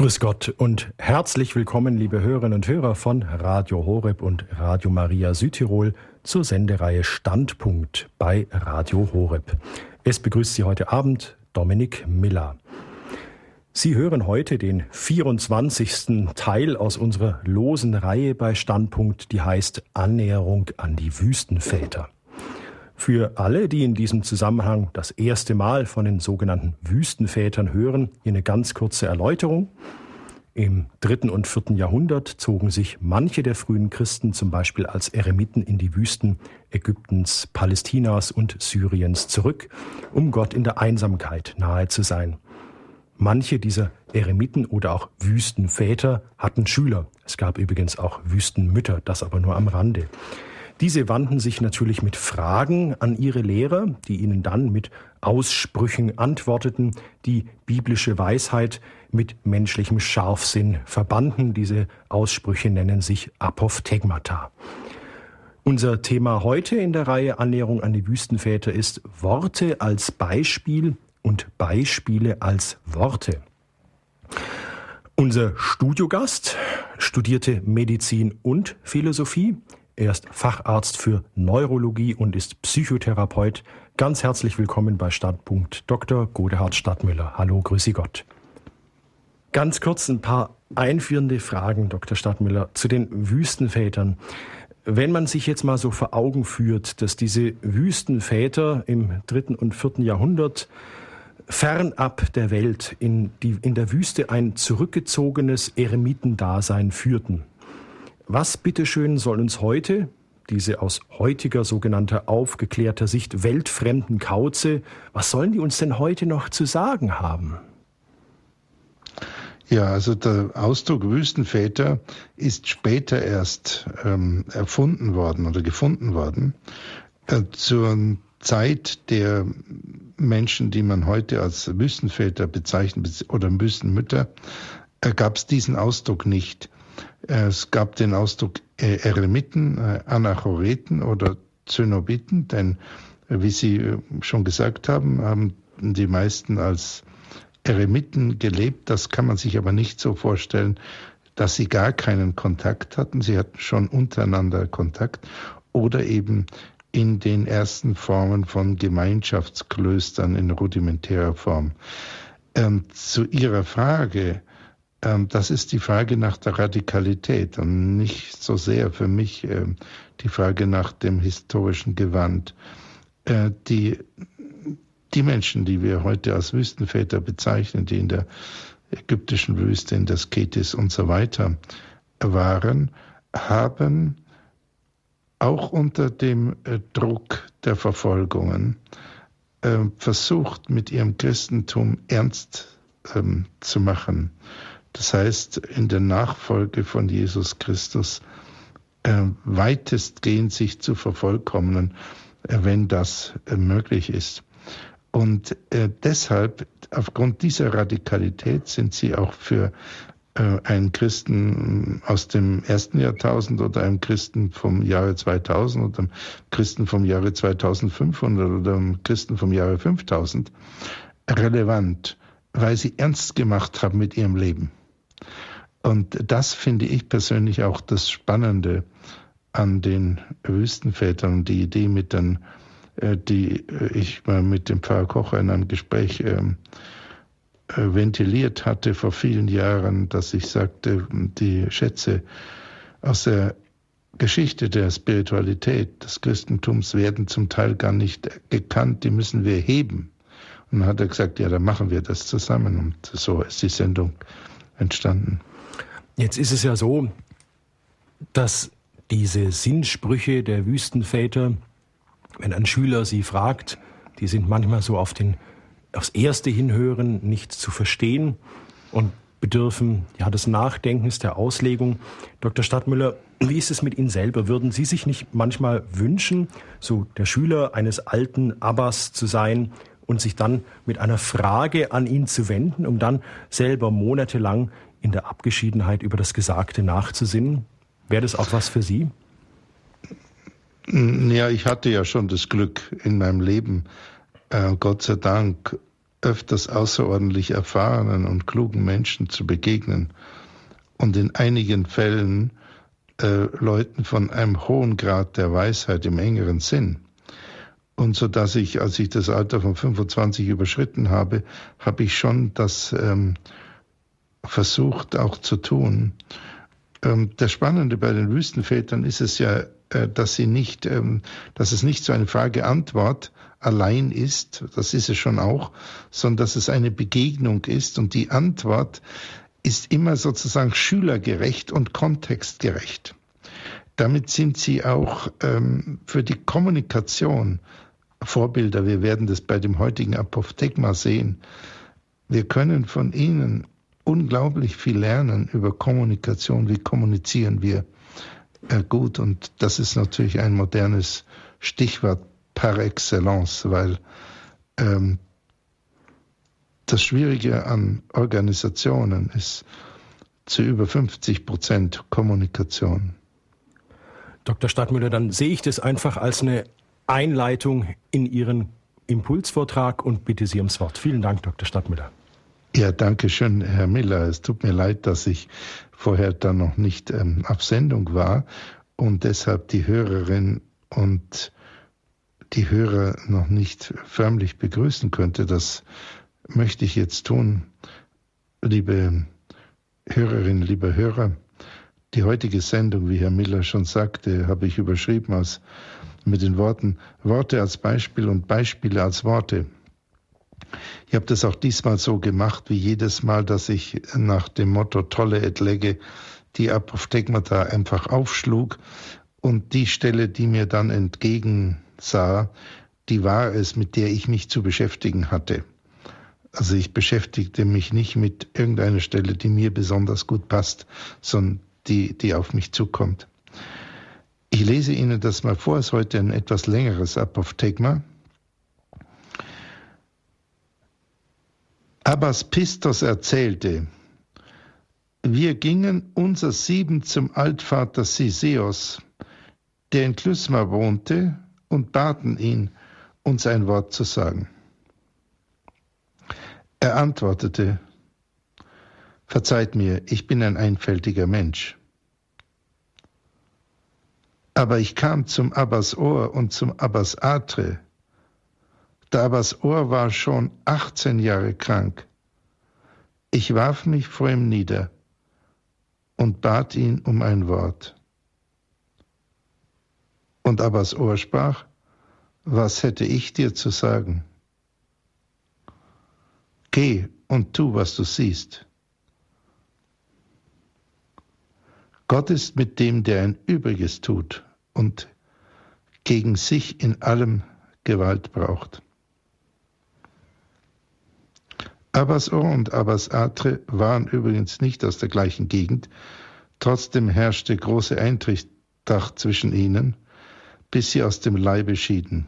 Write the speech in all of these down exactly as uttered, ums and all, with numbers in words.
Grüß Gott und herzlich willkommen, liebe Hörerinnen und Hörer von Radio Horeb und Radio Maria Südtirol zur Sendereihe Standpunkt bei Radio Horeb. Es begrüßt Sie heute Abend Dominik Miller. Sie hören heute den vierundzwanzigsten Teil aus unserer losen Reihe bei Standpunkt, die heißt Annäherung an die Wüstenväter. Für alle, die in diesem Zusammenhang das erste Mal von den sogenannten Wüstenvätern hören, hier eine ganz kurze Erläuterung. Im dritten und vierten Jahrhundert zogen sich manche der frühen Christen zum Beispiel als Eremiten in die Wüsten Ägyptens, Palästinas und Syriens zurück, um Gott in der Einsamkeit nahe zu sein. Manche dieser Eremiten oder auch Wüstenväter hatten Schüler. Es gab übrigens auch Wüstenmütter, das aber nur am Rande. Diese wandten sich natürlich mit Fragen an ihre Lehrer, die ihnen dann mit Aussprüchen antworteten, die biblische Weisheit mit menschlichem Scharfsinn verbanden. Diese Aussprüche nennen sich Apophthegmata. Unser Thema heute in der Reihe Annäherung an die Wüstenväter ist Worte als Beispiel und Beispiele als Worte. Unser Studiogast studierte Medizin und Philosophie. Er ist Facharzt für Neurologie und ist Psychotherapeut. Ganz herzlich willkommen bei Standpunkt Doktor Godehard Stadtmüller. Hallo, grüße Gott. Ganz kurz ein paar einführende Fragen, Doktor Stadtmüller, zu den Wüstenvätern. Wenn man sich jetzt mal so vor Augen führt, dass diese Wüstenväter im dritten und vierten Jahrhundert fernab der Welt in, die, in der Wüste ein zurückgezogenes Eremitendasein führten, was bitteschön soll uns heute diese aus heutiger sogenannter aufgeklärter Sicht weltfremden Kauze, was sollen die uns denn heute noch zu sagen haben? Ja, also der Ausdruck Wüstenväter ist später erst ähm, erfunden worden oder gefunden worden. Äh, zur Zeit der Menschen, die man heute als Wüstenväter bezeichnet oder Wüstenmütter, äh, gab es diesen Ausdruck nicht. Es gab den Ausdruck Eremiten, Anachoreten oder Zenobiten, denn wie Sie schon gesagt haben, haben die meisten als Eremiten gelebt. Das kann man sich aber nicht so vorstellen, dass sie gar keinen Kontakt hatten. Sie hatten schon untereinander Kontakt oder eben in den ersten Formen von Gemeinschaftsklöstern in rudimentärer Form. Und zu Ihrer Frage: Das ist die Frage nach der Radikalität und nicht so sehr für mich die Frage nach dem historischen Gewand. Die, die Menschen, die wir heute als Wüstenväter bezeichnen, die in der ägyptischen Wüste, in der Sketis und so weiter waren, haben auch unter dem Druck der Verfolgungen versucht, mit ihrem Christentum ernst zu machen. Das heißt, in der Nachfolge von Jesus Christus äh, weitestgehend sich zu vervollkommnen, äh, wenn das äh, möglich ist. Und äh, deshalb, aufgrund dieser Radikalität, sind sie auch für äh, einen Christen aus dem ersten Jahrtausend oder einem Christen vom Jahre zweitausend oder einem Christen vom Jahre zweitausendfünfhundert oder einem Christen vom Jahre fünftausend relevant, weil sie ernst gemacht haben mit ihrem Leben. Und das finde ich persönlich auch das Spannende an den Wüstenvätern und die Idee, mit den, die ich mal mit dem Pfarrer Kocher in einem Gespräch ventiliert hatte vor vielen Jahren, dass ich sagte, die Schätze aus der Geschichte der Spiritualität des Christentums werden zum Teil gar nicht gekannt, die müssen wir heben. Und dann hat er gesagt, ja, dann machen wir das zusammen. Und so ist die Sendung entstanden. Jetzt ist es ja so, dass diese Sinnsprüche der Wüstenväter, wenn ein Schüler sie fragt, die sind manchmal so auf den, aufs erste Hinhören nicht zu verstehen und bedürfen ja des Nachdenkens, der Auslegung. Doktor Stadtmüller, wie ist es mit Ihnen selber? Würden Sie sich nicht manchmal wünschen, so der Schüler eines alten Abbas zu sein und sich dann mit einer Frage an ihn zu wenden, um dann selber monatelang in der Abgeschiedenheit über das Gesagte nachzusinnen? Wäre das auch was für Sie? Ja, ich hatte ja schon das Glück in meinem Leben, äh, Gott sei Dank, öfters außerordentlich erfahrenen und klugen Menschen zu begegnen und in einigen Fällen äh, Leuten von einem hohen Grad der Weisheit im engeren Sinn. Und so dass ich, als ich das Alter von fünfundzwanzig überschritten habe, habe ich schon das ähm, versucht auch zu tun. Ähm, das Spannende bei den Wüstenvätern ist es ja, äh, dass sie nicht, ähm, dass es nicht so eine Frage-Antwort allein ist, das ist es schon auch, sondern dass es eine Begegnung ist und die Antwort ist immer sozusagen schülergerecht und kontextgerecht. Damit sind sie auch ähm, für die Kommunikation Vorbilder. Wir werden das bei dem heutigen Apophthegma sehen. Wir können von ihnen unglaublich viel lernen über Kommunikation. Wie kommunizieren wir äh, gut? Und das ist natürlich ein modernes Stichwort par excellence, weil ähm, das Schwierige an Organisationen ist zu über fünfzig Prozent Kommunikation. Doktor Stadtmüller, dann sehe ich das einfach als eine Einleitung in Ihren Impulsvortrag und bitte Sie ums Wort. Vielen Dank, Doktor Stadtmüller. Ja, danke schön, Herr Miller. Es tut mir leid, dass ich vorher dann noch nicht ähm, auf Sendung war und deshalb die Hörerin und die Hörer noch nicht förmlich begrüßen könnte. Das möchte ich jetzt tun, liebe Hörerinnen, lieber Hörer. Die heutige Sendung, wie Herr Miller schon sagte, habe ich überschrieben als, mit den Worten Worte als Beispiel und Beispiele als Worte. Ich habe das auch diesmal so gemacht, wie jedes Mal, dass ich nach dem Motto Tolle et Lege die Apophthegmata einfach aufschlug und die Stelle, die mir dann entgegensah, die war es, mit der ich mich zu beschäftigen hatte. Also ich beschäftigte mich nicht mit irgendeiner Stelle, die mir besonders gut passt, sondern Die, die auf mich zukommt. Ich lese Ihnen das mal vor, es ist heute ein etwas längeres Apophthegma. Abbas Pistos erzählte, wir gingen unser Sieben zum Altvater Sisoes, der in Klysma wohnte, und baten ihn, uns ein Wort zu sagen. Er antwortete, verzeiht mir, ich bin ein einfältiger Mensch. Aber ich kam zum Abbas Ohr und zum Abbas Atre. Der Abbas Ohr war schon achtzehn Jahre krank. Ich warf mich vor ihm nieder und bat ihn um ein Wort. Und Abbas Ohr sprach, was hätte ich dir zu sagen? Geh und tu, was du siehst. Gott ist mit dem, der ein Übriges tut und gegen sich in allem Gewalt braucht. Abbas Ohr und Abbas Atre waren übrigens nicht aus der gleichen Gegend. Trotzdem herrschte große Eintracht zwischen ihnen, bis sie aus dem Leibe schieden.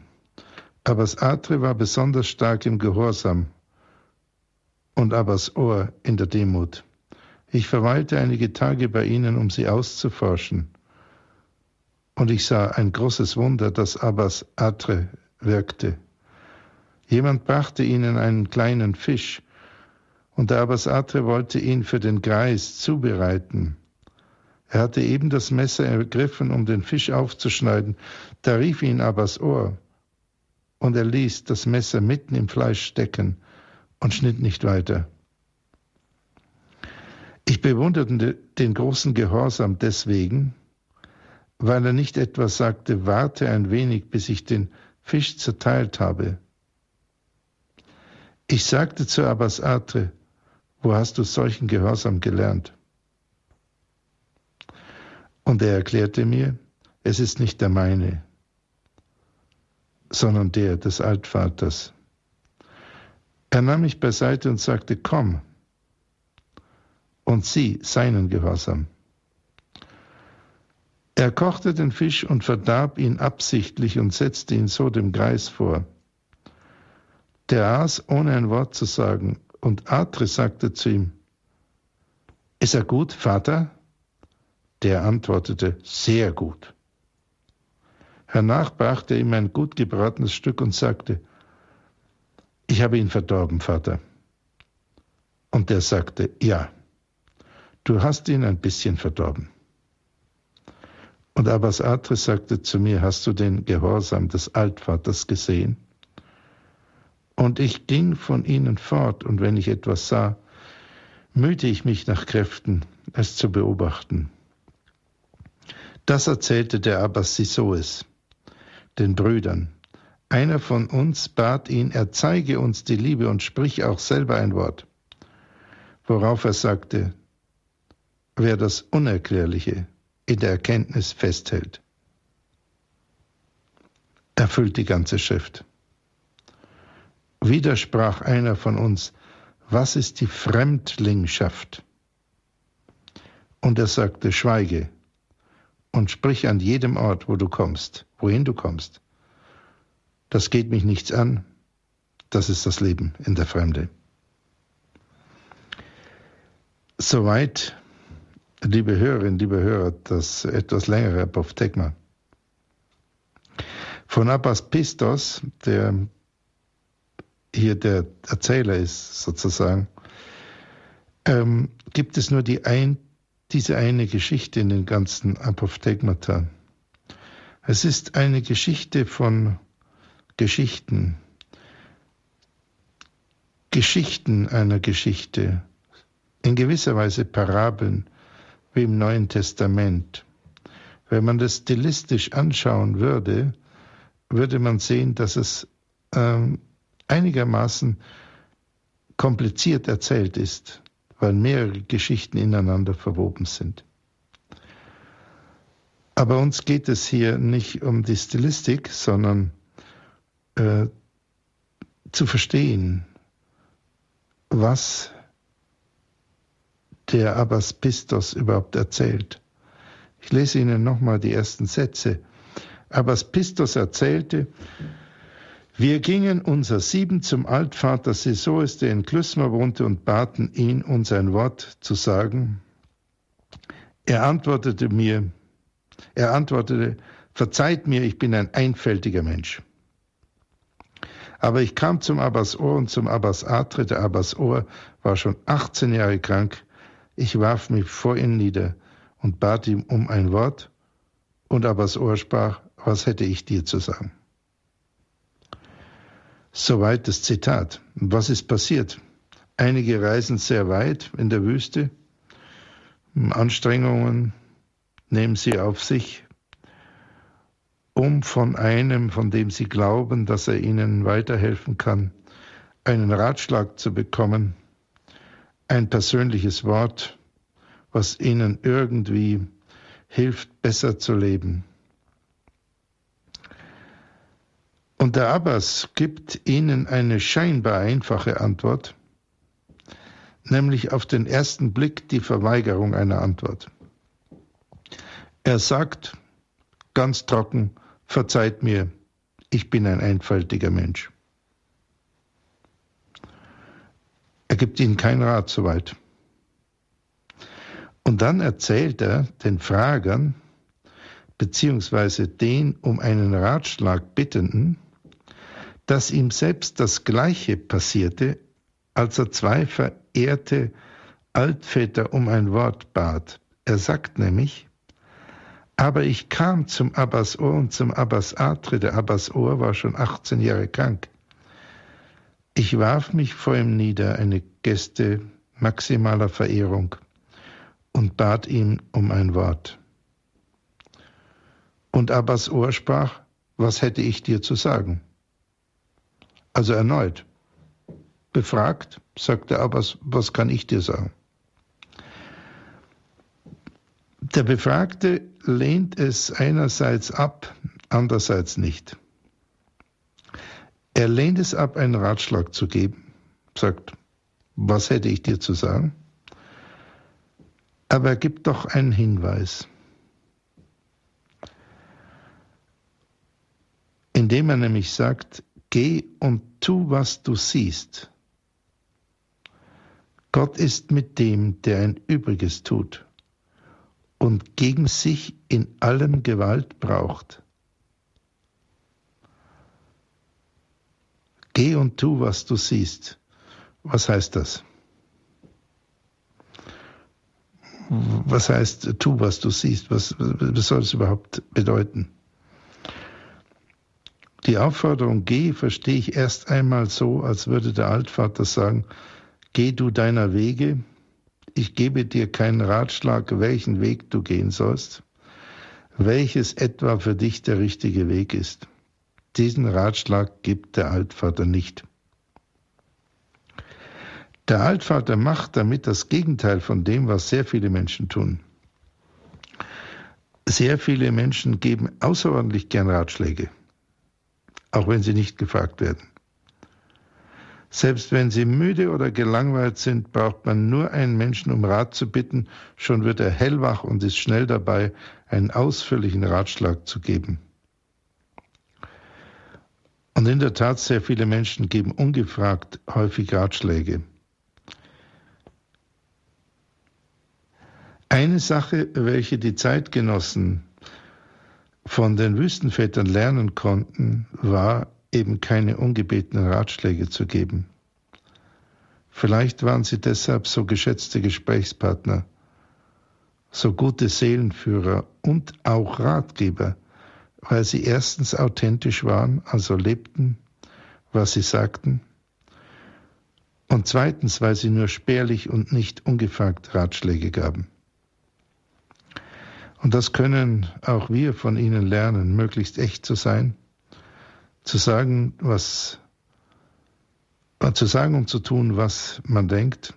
Abbas Atre war besonders stark im Gehorsam und Abbas Ohr in der Demut. Ich verweilte einige Tage bei ihnen, um sie auszuforschen. Und ich sah ein großes Wunder, das Abbas Atre wirkte. Jemand brachte ihnen einen kleinen Fisch, und der Abbas Atre wollte ihn für den Greis zubereiten. Er hatte eben das Messer ergriffen, um den Fisch aufzuschneiden. Da rief ihn Abbas Ohr, und er ließ das Messer mitten im Fleisch stecken und schnitt nicht weiter. Ich bewunderte den großen Gehorsam deswegen, weil er nicht etwa sagte, warte ein wenig, bis ich den Fisch zerteilt habe. Ich sagte zu Abbas Atre, wo hast du solchen Gehorsam gelernt? Und er erklärte mir, es ist nicht der meine, sondern der des Altvaters. Er nahm mich beiseite und sagte, komm, und sie seinen Gehorsam. Er kochte den Fisch und verdarb ihn absichtlich und setzte ihn so dem Greis vor. Der aß, ohne ein Wort zu sagen, und Atre sagte zu ihm, ist er gut, Vater? Der antwortete, sehr gut. Hernach brachte er ihm ein gut gebratenes Stück und sagte, ich habe ihn verdorben, Vater. Und er sagte, ja, du hast ihn ein bisschen verdorben. Und Abbas Atre sagte zu mir, hast du den Gehorsam des Altvaters gesehen? Und ich ging von ihnen fort, und wenn ich etwas sah, mühte ich mich nach Kräften, es zu beobachten. Das erzählte der Abbas Sisoes den Brüdern. Einer von uns bat ihn, er zeige uns die Liebe und sprich auch selber ein Wort. Worauf er sagte, wer das Unerklärliche in der Erkenntnis festhält, erfüllt die ganze Schrift. Widersprach einer von uns, was ist die Fremdlingschaft? Und er sagte, schweige und sprich an jedem Ort, wo du kommst, wohin du kommst. Das geht mich nichts an, das ist das Leben in der Fremde. Soweit, liebe Hörerinnen, liebe Hörer, das etwas längere Apophthegma. Von Abbas Pistos, der hier der Erzähler ist sozusagen, ähm, gibt es nur die ein, diese eine Geschichte in den ganzen Apophthegmata. Es ist eine Geschichte von Geschichten, Geschichten einer Geschichte, in gewisser Weise Parabeln, wie im Neuen Testament. Wenn man das stilistisch anschauen würde, würde man sehen, dass es ähm, einigermaßen kompliziert erzählt ist, weil mehrere Geschichten ineinander verwoben sind. Aber uns geht es hier nicht um die Stilistik, sondern äh, zu verstehen, was der Abbas Pistos überhaupt erzählt. Ich lese Ihnen nochmal die ersten Sätze. Abbas Pistos erzählte, wir gingen unser Sieben zum Altvater Sisoes, der in Klysma wohnte, und baten ihn, uns ein Wort zu sagen. Er antwortete mir, er antwortete, verzeiht mir, ich bin ein einfältiger Mensch. Aber ich kam zum Abbas Ohr und zum Abbas Atre. Der Abbas Ohr war schon achtzehn Jahre krank. Ich warf mich vor ihn nieder und bat ihm um ein Wort, und Abbas Ohr sprach, was hätte ich dir zu sagen? Soweit das Zitat. Was ist passiert? Einige reisen sehr weit in der Wüste. Anstrengungen nehmen sie auf sich, um von einem, von dem sie glauben, dass er ihnen weiterhelfen kann, einen Ratschlag zu bekommen, ein persönliches Wort, was ihnen irgendwie hilft, besser zu leben. Und der Abbas gibt ihnen eine scheinbar einfache Antwort, nämlich auf den ersten Blick die Verweigerung einer Antwort. Er sagt ganz trocken, verzeiht mir, ich bin ein einfältiger Mensch. Er gibt ihnen keinen Rat soweit. Und dann erzählt er den Fragern, beziehungsweise den um einen Ratschlag Bittenden, dass ihm selbst das Gleiche passierte, als er zwei verehrte Altväter um ein Wort bat. Er sagt nämlich, aber ich kam zum Abbas Ohr und zum Abbas Atre. Der Abbas Ohr war schon achtzehn Jahre krank. Ich warf mich vor ihm nieder, eine Geste maximaler Verehrung, und bat ihn um ein Wort. Und Abbas Ohr sprach, was hätte ich dir zu sagen? Also erneut, befragt, sagte Abbas, was kann ich dir sagen? Der Befragte lehnt es einerseits ab, andererseits nicht. Er lehnt es ab, einen Ratschlag zu geben, sagt, was hätte ich dir zu sagen? Aber er gibt doch einen Hinweis, indem er nämlich sagt, geh und tu, was du siehst. Gott ist mit dem, der ein Übriges tut und gegen sich in allem Gewalt braucht. Geh und tu, was du siehst. Was heißt das? Was heißt, tu, was du siehst? Was, was soll es überhaupt bedeuten? Die Aufforderung, geh, verstehe ich erst einmal so, als würde der Altvater sagen, geh du deiner Wege, ich gebe dir keinen Ratschlag, welchen Weg du gehen sollst, welches etwa für dich der richtige Weg ist. Diesen Ratschlag gibt der Altvater nicht. Der Altvater macht damit das Gegenteil von dem, was sehr viele Menschen tun. Sehr viele Menschen geben außerordentlich gern Ratschläge, auch wenn sie nicht gefragt werden. Selbst wenn sie müde oder gelangweilt sind, braucht man nur einen Menschen um Rat zu bitten, schon wird er hellwach und ist schnell dabei, einen ausführlichen Ratschlag zu geben. Und in der Tat, sehr viele Menschen geben ungefragt häufig Ratschläge. Eine Sache, welche die Zeitgenossen von den Wüstenvätern lernen konnten, war eben keine ungebetenen Ratschläge zu geben. Vielleicht waren sie deshalb so geschätzte Gesprächspartner, so gute Seelenführer und auch Ratgeber, weil sie erstens authentisch waren, also lebten, was sie sagten, und zweitens, weil sie nur spärlich und nicht ungefragt Ratschläge gaben. Und das können auch wir von ihnen lernen, möglichst echt zu sein, zu sagen, was, zu sagen und zu tun, was man denkt,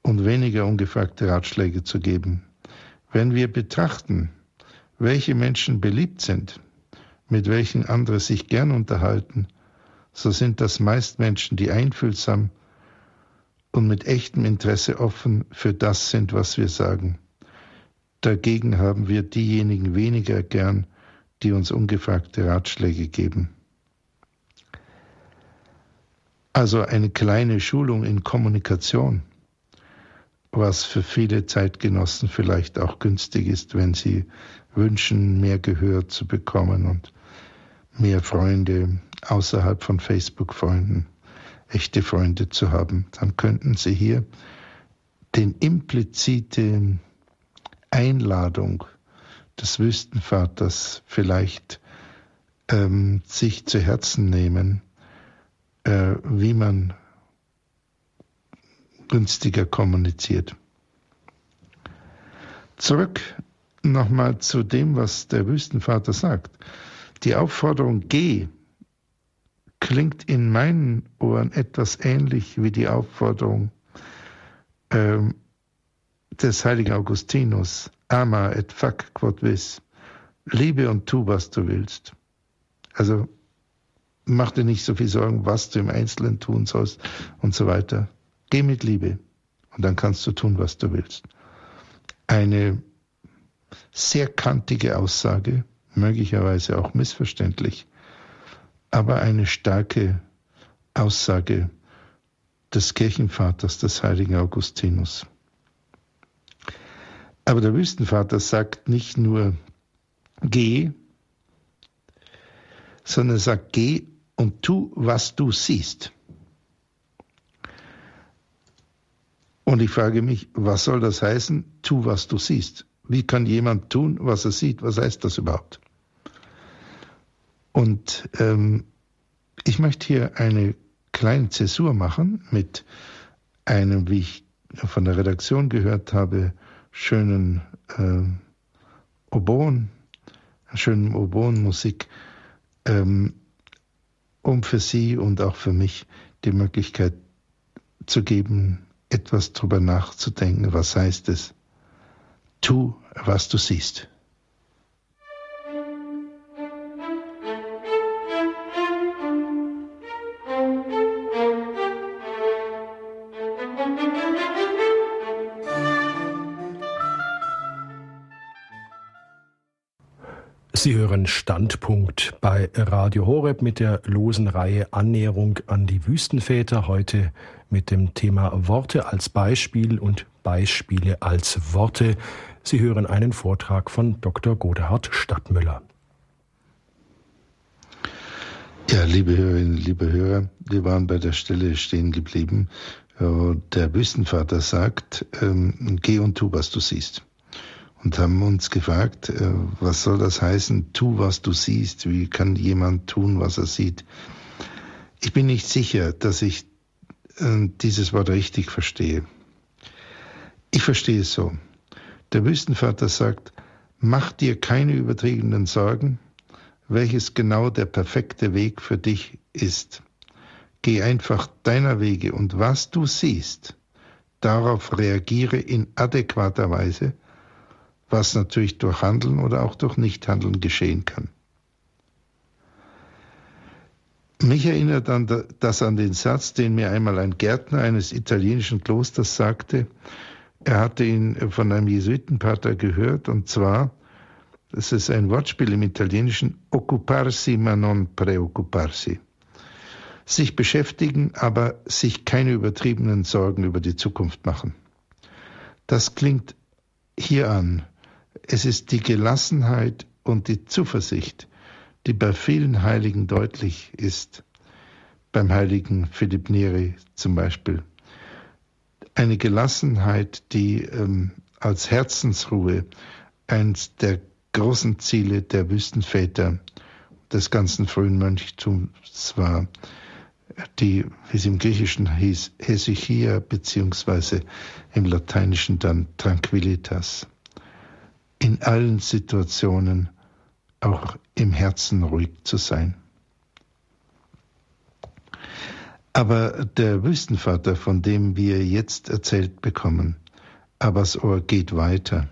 und weniger ungefragte Ratschläge zu geben. Wenn wir betrachten, welche Menschen beliebt sind, mit welchen andere sich gern unterhalten, so sind das meist Menschen, die einfühlsam und mit echtem Interesse offen für das sind, was wir sagen. Dagegen haben wir diejenigen weniger gern, die uns ungefragte Ratschläge geben. Also eine kleine Schulung in Kommunikation, was für viele Zeitgenossen vielleicht auch günstig ist, wenn sie wünschen, mehr Gehör zu bekommen und mehr Freunde außerhalb von Facebook-Freunden, echte Freunde zu haben. Dann könnten sie hier den implizite Einladung des Wüstenvaters vielleicht ähm, sich zu Herzen nehmen, äh, wie man günstiger kommuniziert. Zurück nochmal zu dem, was der Wüstenvater sagt. Die Aufforderung geh klingt in meinen Ohren etwas ähnlich wie die Aufforderung ähm, des heiligen Augustinus, ama et fac quod vis, liebe und tu, was du willst. Also mach dir nicht so viel Sorgen, was du im Einzelnen tun sollst und so weiter. Geh mit Liebe und dann kannst du tun, was du willst. Eine sehr kantige Aussage, möglicherweise auch missverständlich, aber eine starke Aussage des Kirchenvaters, des heiligen Augustinus. Aber der Wüstenvater sagt nicht nur, geh, sondern er sagt, geh und tu, was du siehst. Und ich frage mich, was soll das heißen, tu, was du siehst? Wie kann jemand tun, was er sieht? Was heißt das überhaupt? Und ähm, ich möchte hier eine kleine Zäsur machen mit einem, wie ich von der Redaktion gehört habe, schönen äh, Oboen, schönen Oboenmusik, ähm, um für Sie und auch für mich die Möglichkeit zu geben, etwas drüber nachzudenken, was heißt es? Tu, was du siehst. Sie hören Standpunkt bei Radio Horeb mit der losen Reihe Annäherung an die Wüstenväter, heute mit dem Thema Worte als Beispiel und Beispiele als Worte. Sie hören einen Vortrag von Doktor Godehard Stadtmüller. Ja, liebe Hörerinnen, liebe Hörer, wir waren bei der Stelle stehen geblieben. Der Wüstenvater sagt, ähm, geh und tu, was du siehst. Und haben uns gefragt, äh, was soll das heißen, tu, was du siehst? Wie kann jemand tun, was er sieht? Ich bin nicht sicher, dass ich äh, dieses Wort richtig verstehe. Ich verstehe es so. Der Wüstenvater sagt, mach dir keine übertriebenen Sorgen, welches genau der perfekte Weg für dich ist. Geh einfach deiner Wege und was du siehst, darauf reagiere in adäquater Weise, was natürlich durch Handeln oder auch durch Nichthandeln geschehen kann. Mich erinnert dann das an den Satz, den mir einmal ein Gärtner eines italienischen Klosters sagte. Er hatte ihn von einem Jesuitenpater gehört, und zwar, das ist ein Wortspiel im Italienischen, occuparsi ma non preoccuparsi. Sich beschäftigen, aber sich keine übertriebenen Sorgen über die Zukunft machen. Das klingt hier an. Es ist die Gelassenheit und die Zuversicht, die bei vielen Heiligen deutlich ist. Beim Heiligen Philipp Neri zum Beispiel. Eine Gelassenheit, die ähm, als Herzensruhe eines der großen Ziele der Wüstenväter des ganzen frühen Mönchtums war, die, wie es im Griechischen hieß, Hesychia, beziehungsweise im Lateinischen dann Tranquillitas. In allen Situationen auch im Herzen ruhig zu sein. Aber der Wüstenvater, von dem wir jetzt erzählt bekommen, Abbas Ohr, geht weiter.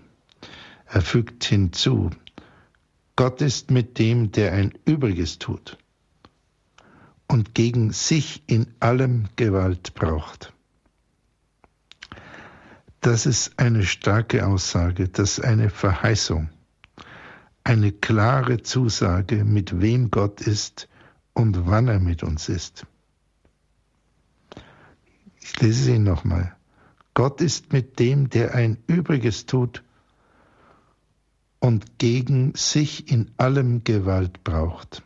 Er fügt hinzu, Gott ist mit dem, der ein Übriges tut und gegen sich in allem Gewalt braucht. Das ist eine starke Aussage, das ist eine Verheißung, eine klare Zusage, mit wem Gott ist und wann er mit uns ist. Ich lese sie nochmal. Gott ist mit dem, der ein Übriges tut und gegen sich in allem Gewalt braucht.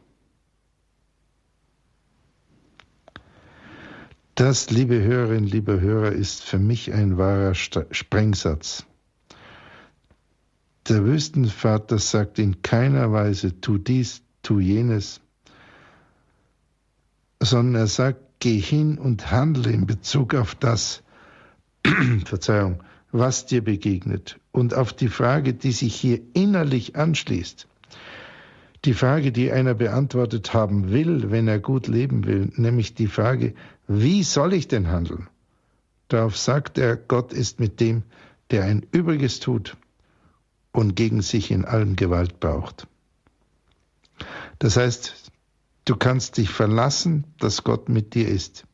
Das, liebe Hörerinnen, liebe Hörer, ist für mich ein wahrer Sprengsatz. Der Wüstenvater sagt in keiner Weise, tu dies, tu jenes, sondern er sagt, geh hin und handle in Bezug auf das, Verzeihung, was dir begegnet. Und auf die Frage, die sich hier innerlich anschließt, die Frage, die einer beantwortet haben will, wenn er gut leben will, nämlich die Frage, wie soll ich denn handeln? Darauf sagt er, Gott ist mit dem, der ein Übriges tut und gegen sich in allem Gewalt braucht. Das heißt, du kannst dich verlassen, dass Gott mit dir ist,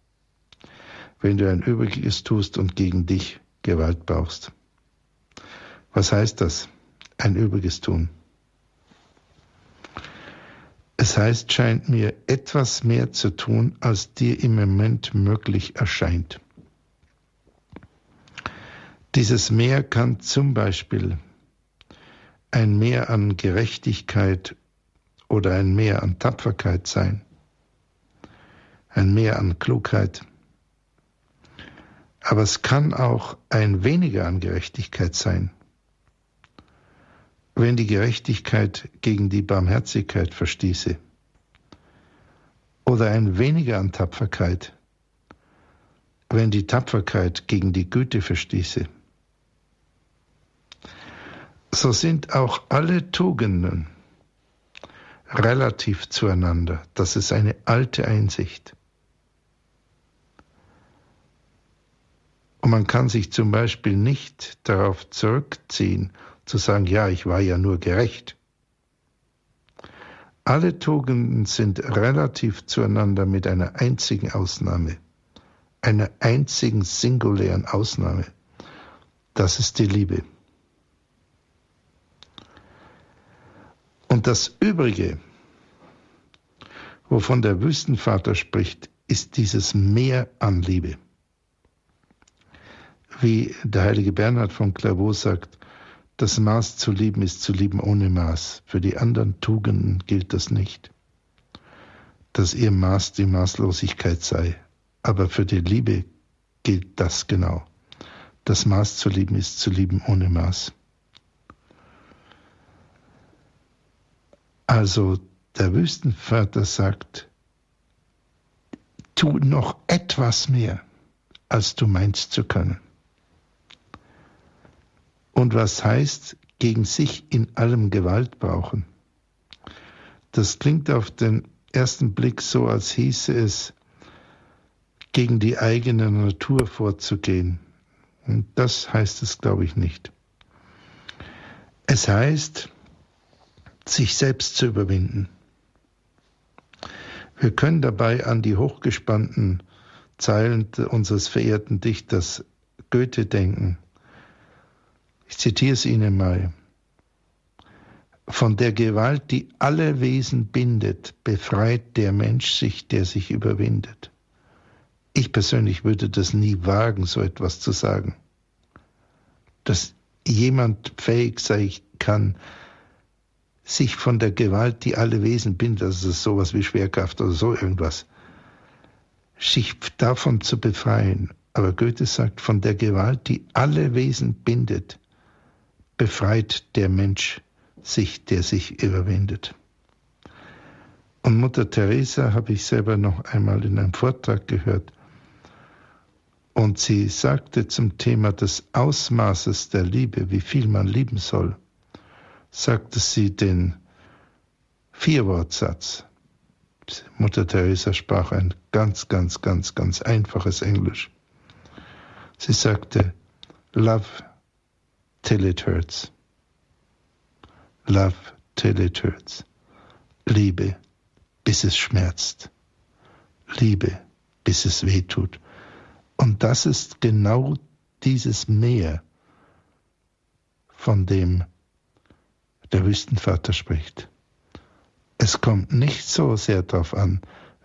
wenn du ein Übriges tust und gegen dich Gewalt brauchst. Was heißt das? Ein Übriges tun. Es heißt, scheint mir, etwas mehr zu tun, als dir im Moment möglich erscheint. Dieses Mehr kann zum Beispiel ein Mehr an Gerechtigkeit oder ein Mehr an Tapferkeit sein, ein Mehr an Klugheit. Aber es kann auch ein Weniger an Gerechtigkeit sein, wenn die Gerechtigkeit gegen die Barmherzigkeit verstieße, oder ein Weniger an Tapferkeit, wenn die Tapferkeit gegen die Güte verstieße. So sind auch alle Tugenden relativ zueinander. Das ist eine alte Einsicht. Und man kann sich zum Beispiel nicht darauf zurückziehen, zu sagen, ja, ich war ja nur gerecht. Alle Tugenden sind relativ zueinander mit einer einzigen Ausnahme, einer einzigen singulären Ausnahme. Das ist die Liebe. Und das Übrige, wovon der Wüstenvater spricht, ist dieses Mehr an Liebe. Wie der heilige Bernhard von Clairvaux sagt, das Maß zu lieben ist zu lieben ohne Maß. Für die anderen Tugenden gilt das nicht. dass ihr Maß die Maßlosigkeit sei. Aber für die Liebe gilt das genau. Das Maß zu lieben ist zu lieben ohne Maß. Also der Wüstenvater sagt, tu noch etwas mehr, als du meinst zu können. Und was heißt, gegen sich in allem Gewalt brauchen? Das klingt auf den ersten Blick so, als hieße es, gegen die eigene Natur vorzugehen. Und das heißt es, glaube ich, nicht. Es heißt, sich selbst zu überwinden. Wir können dabei an die hochgespannten Zeilen unseres verehrten Dichters Goethe denken. Ich zitiere es Ihnen mal. Von der Gewalt, die alle Wesen bindet, befreit der Mensch sich, der sich überwindet. Ich persönlich würde das nie wagen, so etwas zu sagen. Dass jemand fähig sein kann, sich von der Gewalt, die alle Wesen bindet, also sowas wie Schwerkraft oder so irgendwas, sich davon zu befreien. Aber Goethe sagt, von der Gewalt, die alle Wesen bindet, befreit der Mensch sich, der sich überwindet. Und Mutter Teresa habe ich selber noch einmal in einem Vortrag gehört. Und sie sagte zum Thema des Ausmaßes der Liebe, wie viel man lieben soll, sagte sie den Vierwortsatz. Mutter Teresa sprach ein ganz, ganz, ganz, ganz einfaches Englisch. Sie sagte, love till it hurts. Love till it hurts. Liebe, bis es schmerzt. Liebe, bis es weh tut. Und das ist genau dieses Meer, von dem der Wüstenvater spricht. Es kommt nicht so sehr darauf an,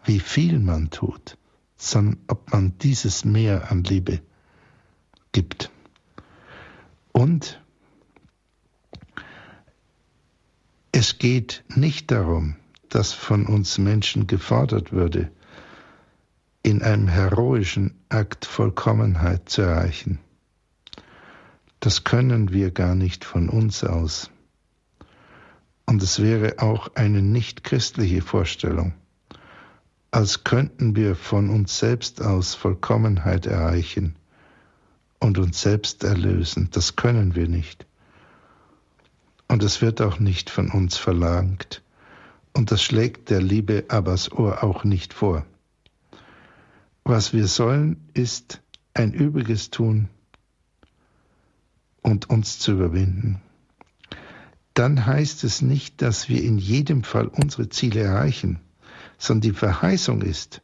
wie viel man tut, sondern ob man dieses Meer an Liebe gibt. Und es geht nicht darum, dass von uns Menschen gefordert würde, in einem heroischen Akt Vollkommenheit zu erreichen. Das können wir gar nicht von uns aus. Und es wäre auch eine nicht-christliche Vorstellung, als könnten wir von uns selbst aus Vollkommenheit erreichen und uns selbst erlösen. Das können wir nicht. Und es wird auch nicht von uns verlangt. Und das schlägt der liebe Abbas Ohr auch nicht vor. Was wir sollen, ist ein Übriges tun und uns zu überwinden. Dann heißt es nicht, dass wir in jedem Fall unsere Ziele erreichen, sondern die Verheißung ist,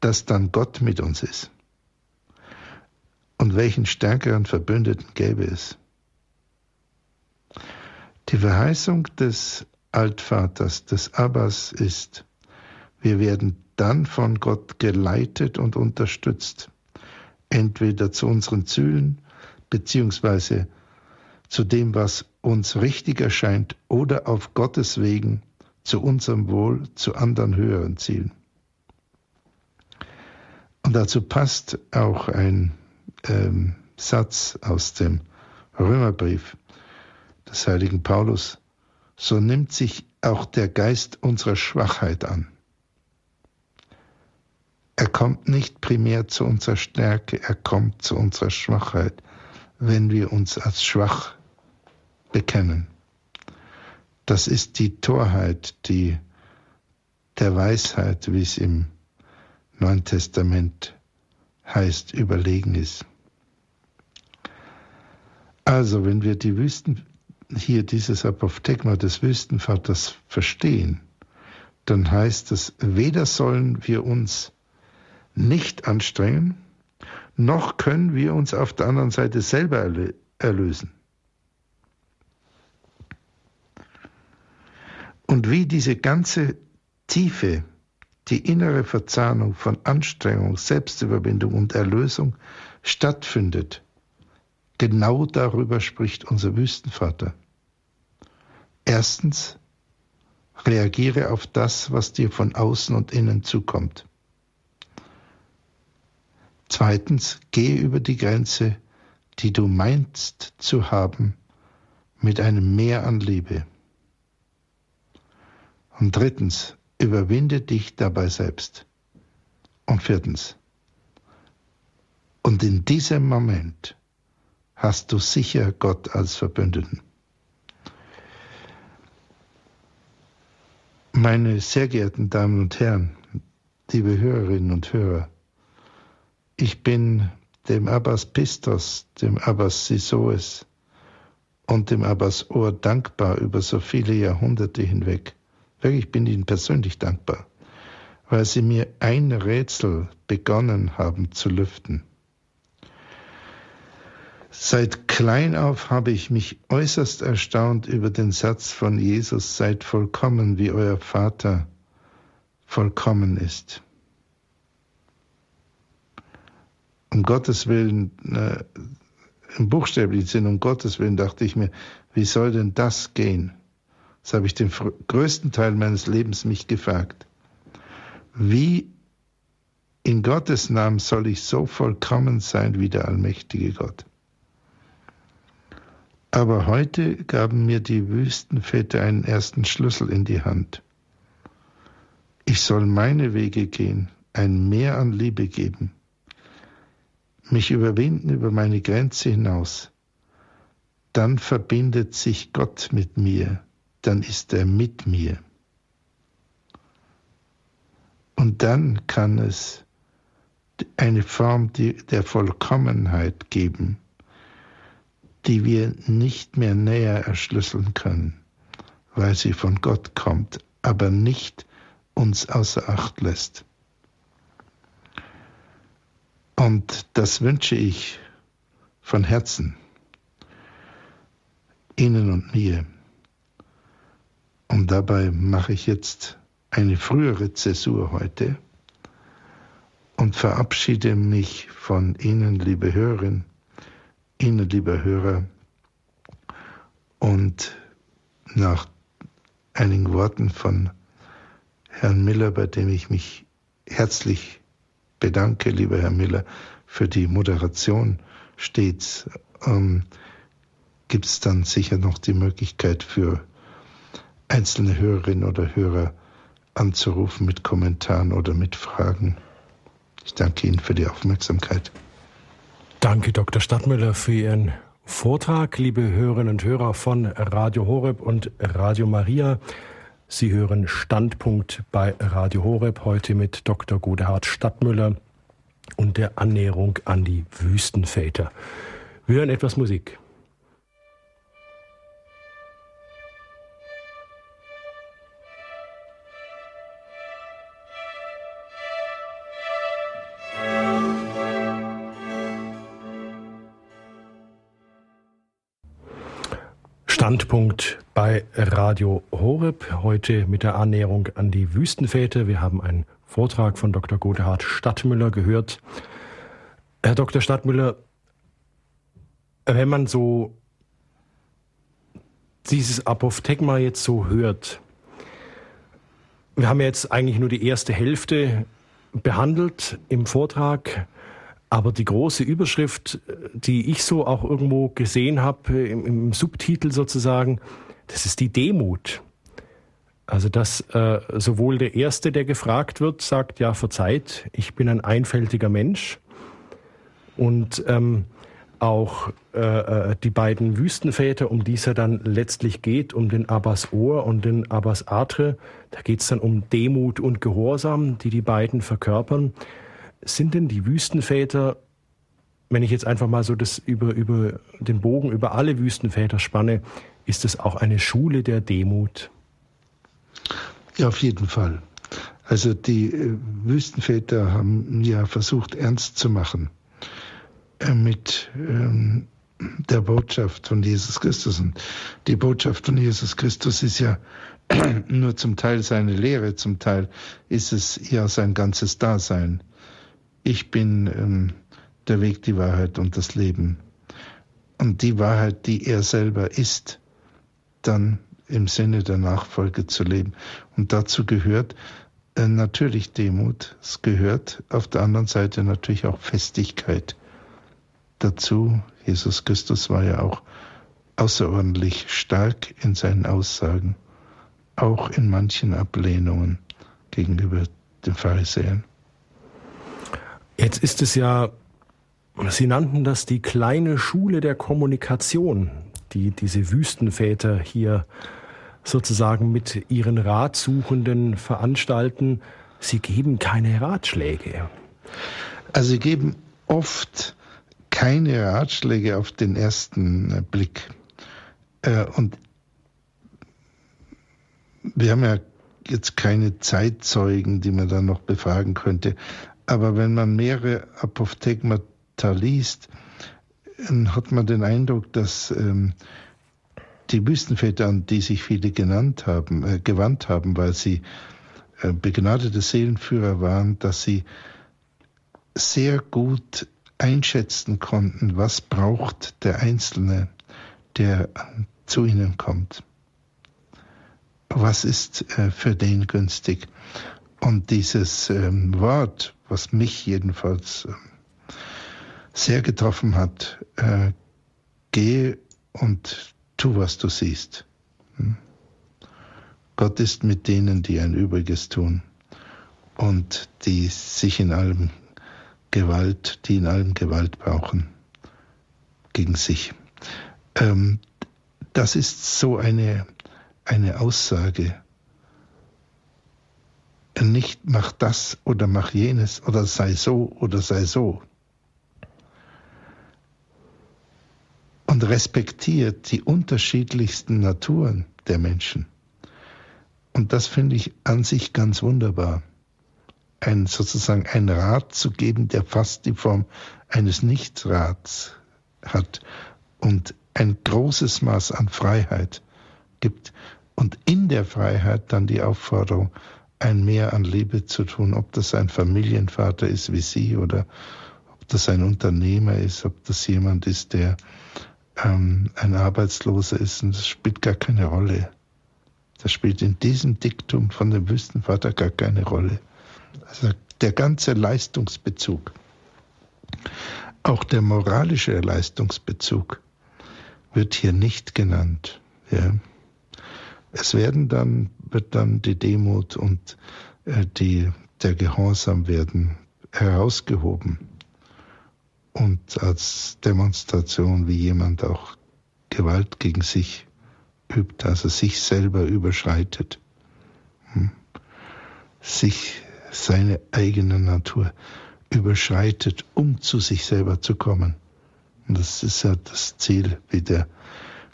dass dann Gott mit uns ist. Und welchen stärkeren Verbündeten gäbe es? Die Verheißung des Altvaters, des Abbas ist, wir werden dann von Gott geleitet und unterstützt, entweder zu unseren Zielen, beziehungsweise zu dem, was uns richtig erscheint, oder auf Gottes Wegen, zu unserem Wohl, zu anderen höheren Zielen. Und dazu passt auch ein ähm, Satz aus dem Römerbrief des heiligen Paulus. So nimmt sich auch der Geist unserer Schwachheit an. Er kommt nicht primär zu unserer Stärke, er kommt zu unserer Schwachheit, wenn wir uns als schwach bekennen. Das ist die Torheit, die der Weisheit, wie es im Neuen Testament heißt, überlegen ist. Also, wenn wir die Wüsten, hier dieses Apophthegma des Wüstenvaters verstehen, dann heißt es, weder sollen wir uns nicht anstrengen, noch können wir uns auf der anderen Seite selber erlösen. Und wie diese ganze Tiefe, die innere Verzahnung von Anstrengung, Selbstüberwindung und Erlösung stattfindet, genau darüber spricht unser Wüstenvater. Erstens, Reagiere auf das, was dir von außen und innen zukommt. Zweitens, geh über die Grenze, die du meinst zu haben, mit einem Mehr an Liebe. Und drittens, überwinde dich dabei selbst. Und viertens, und in diesem Moment hast du sicher Gott als Verbündeten. Meine sehr geehrten Damen und Herren, liebe Hörerinnen und Hörer, ich bin dem Abbas Pistos, dem Abbas Sisoes und dem Abbas Ohr dankbar über so viele Jahrhunderte hinweg. Wirklich, ich bin ihnen persönlich dankbar, weil sie mir ein Rätsel begonnen haben zu lüften. Seit klein auf habe ich mich äußerst erstaunt über den Satz von Jesus: Seid vollkommen, wie euer Vater vollkommen ist. Um Gottes Willen, äh, im buchstäblichen Sinn, um Gottes Willen, dachte ich mir, wie soll denn das gehen? Das habe ich den fr- größten Teil meines Lebens mich gefragt. Wie in Gottes Namen soll ich so vollkommen sein wie der allmächtige Gott? Aber heute gaben mir die Wüstenväter einen ersten Schlüssel in die Hand. Ich soll meine Wege gehen, ein Mehr an Liebe geben, mich überwinden über meine Grenze hinaus. Dann verbindet sich Gott mit mir, dann ist er mit mir. Und dann kann es eine Form der Vollkommenheit geben, die wir nicht mehr näher erschlüsseln können, weil sie von Gott kommt, aber nicht uns außer Acht lässt. Und das wünsche ich von Herzen, Ihnen und mir. Und dabei mache ich jetzt eine frühere Zäsur heute und verabschiede mich von Ihnen, liebe Hörerinnen, Ihnen, lieber Hörer, und nach einigen Worten von Herrn Miller, bei dem ich mich herzlich bedanke, lieber Herr Miller, für die Moderation stets, ähm, gibt es dann sicher noch die Möglichkeit für einzelne Hörerinnen oder Hörer anzurufen mit Kommentaren oder mit Fragen. Ich danke Ihnen für die Aufmerksamkeit. Danke, Doktor Stadtmüller, für Ihren Vortrag, liebe Hörerinnen und Hörer von Radio Horeb und Radio Maria. Sie hören Standpunkt bei Radio Horeb, heute mit Doktor Godehard Stadtmüller und der Annäherung an die Wüstenväter. Wir hören etwas Musik. Standpunkt bei Radio Horeb, heute mit der Annäherung an die Wüstenväter. Wir haben einen Vortrag von Doktor Godehard Stadtmüller gehört. Herr Doktor Stadtmüller, wenn man so dieses Apophthegma jetzt so hört, wir haben ja jetzt eigentlich nur die erste Hälfte behandelt im Vortrag. Aber die große Überschrift, die ich so auch irgendwo gesehen habe, im, im Subtitel sozusagen, das ist die Demut. Also dass äh, sowohl der Erste, der gefragt wird, sagt, ja, verzeiht, ich bin ein einfältiger Mensch. Und ähm, auch äh, die beiden Wüstenväter, um die es ja dann letztlich geht, um den Abbas Ohr und den Abbas Atre, da geht es dann um Demut und Gehorsam, die die beiden verkörpern. Sind denn die Wüstenväter, wenn ich jetzt einfach mal so das über, über den Bogen über alle Wüstenväter spanne, ist das auch eine Schule der Demut? Ja, auf jeden Fall. Also die Wüstenväter haben ja versucht, ernst zu machen mit ähm, der Botschaft von Jesus Christus. Und die Botschaft von Jesus Christus ist ja nur zum Teil seine Lehre, zum Teil ist es ja sein ganzes Dasein. Ich bin ähm, der Weg, die Wahrheit und das Leben. Und die Wahrheit, die er selber ist, dann im Sinne der Nachfolge zu leben. Und dazu gehört äh, natürlich Demut, es gehört auf der anderen Seite natürlich auch Festigkeit dazu. Jesus Christus war ja auch außerordentlich stark in seinen Aussagen, auch in manchen Ablehnungen gegenüber den Pharisäern. Jetzt ist es ja, Sie nannten das die kleine Schule der Kommunikation, die diese Wüstenväter hier sozusagen mit ihren Ratsuchenden veranstalten. Sie geben keine Ratschläge. Also sie geben oft keine Ratschläge auf den ersten Blick. Und wir haben ja jetzt keine Zeitzeugen, die man dann noch befragen könnte. Aber wenn man mehrere Apophthegmata liest, hat man den Eindruck, dass ähm, die Wüstenväter, an die sich viele genannt haben, äh, gewandt haben, weil sie äh, begnadete Seelenführer waren, dass sie sehr gut einschätzen konnten, was braucht der Einzelne, der zu ihnen kommt. Was ist äh, für den günstig? Und dieses ähm, Wort, was mich jedenfalls äh, sehr getroffen hat, äh, geh und tu, was du siehst. Hm? Gott ist mit denen, die ein Übriges tun und die sich in allem Gewalt, die in allem Gewalt brauchen gegen sich. Ähm, das ist so eine, eine Aussage. Nicht mach das oder mach jenes oder sei so oder sei so. Und respektiert die unterschiedlichsten Naturen der Menschen. Und das finde ich an sich ganz wunderbar. Ein, sozusagen einen Rat zu geben, der fast die Form eines Nichtrats hat und ein großes Maß an Freiheit gibt. Und in der Freiheit dann die Aufforderung, ein Mehr an Liebe zu tun, ob das ein Familienvater ist wie Sie oder ob das ein Unternehmer ist, ob das jemand ist, der ähm, ein Arbeitsloser ist. Und das spielt gar keine Rolle. Das spielt in diesem Diktum von dem Wüstenvater gar keine Rolle. Also der ganze Leistungsbezug, auch der moralische Leistungsbezug, wird hier nicht genannt. Ja. Es werden dann, wird dann die Demut und äh, die, der Gehorsam werden herausgehoben und als Demonstration, wie jemand auch Gewalt gegen sich übt, also sich selber überschreitet, hm? sich seine eigene Natur überschreitet, um zu sich selber zu kommen. Und das ist ja das Ziel, wie der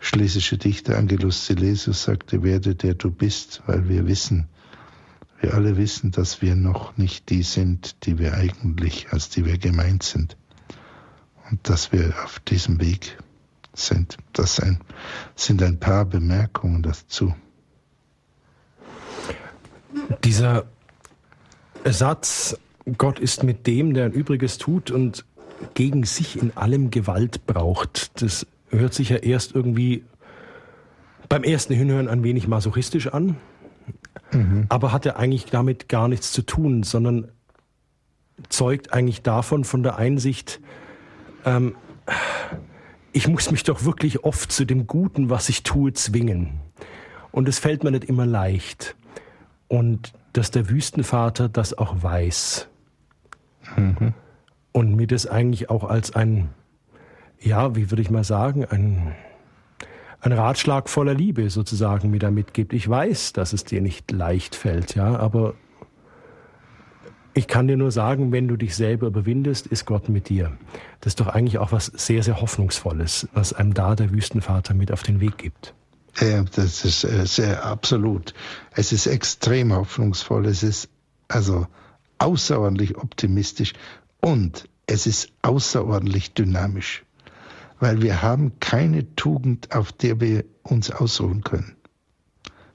schlesische Dichter Angelus Silesius sagte, werde der du bist, weil wir wissen, wir alle wissen, dass wir noch nicht die sind, die wir eigentlich, als die wir gemeint sind. Und dass wir auf diesem Weg sind. Das ein, sind ein paar Bemerkungen dazu. Dieser Satz, Gott ist mit dem, der ein Übriges tut und gegen sich in allem Gewalt braucht, das hört sich ja erst irgendwie beim ersten Hinhören ein wenig masochistisch an, mhm. aber hat ja eigentlich damit gar nichts zu tun, sondern zeugt eigentlich davon, von der Einsicht, ähm, ich muss mich doch wirklich oft zu dem Guten, was ich tue, zwingen. Und es fällt mir nicht immer leicht. Und dass der Wüstenvater das auch weiß. Mhm. Und mir das eigentlich auch als ein Ja, wie würde ich mal sagen, ein, ein Ratschlag voller Liebe sozusagen mir da mitgibt. Ich weiß, dass es dir nicht leicht fällt, ja, aber ich kann dir nur sagen, wenn du dich selber überwindest, ist Gott mit dir. Das ist doch eigentlich auch was sehr, sehr Hoffnungsvolles, was einem da der Wüstenvater mit auf den Weg gibt. Ja, das ist sehr absolut. Es ist extrem hoffnungsvoll, es ist also außerordentlich optimistisch und es ist außerordentlich dynamisch. Weil wir haben keine Tugend, auf der wir uns ausruhen können.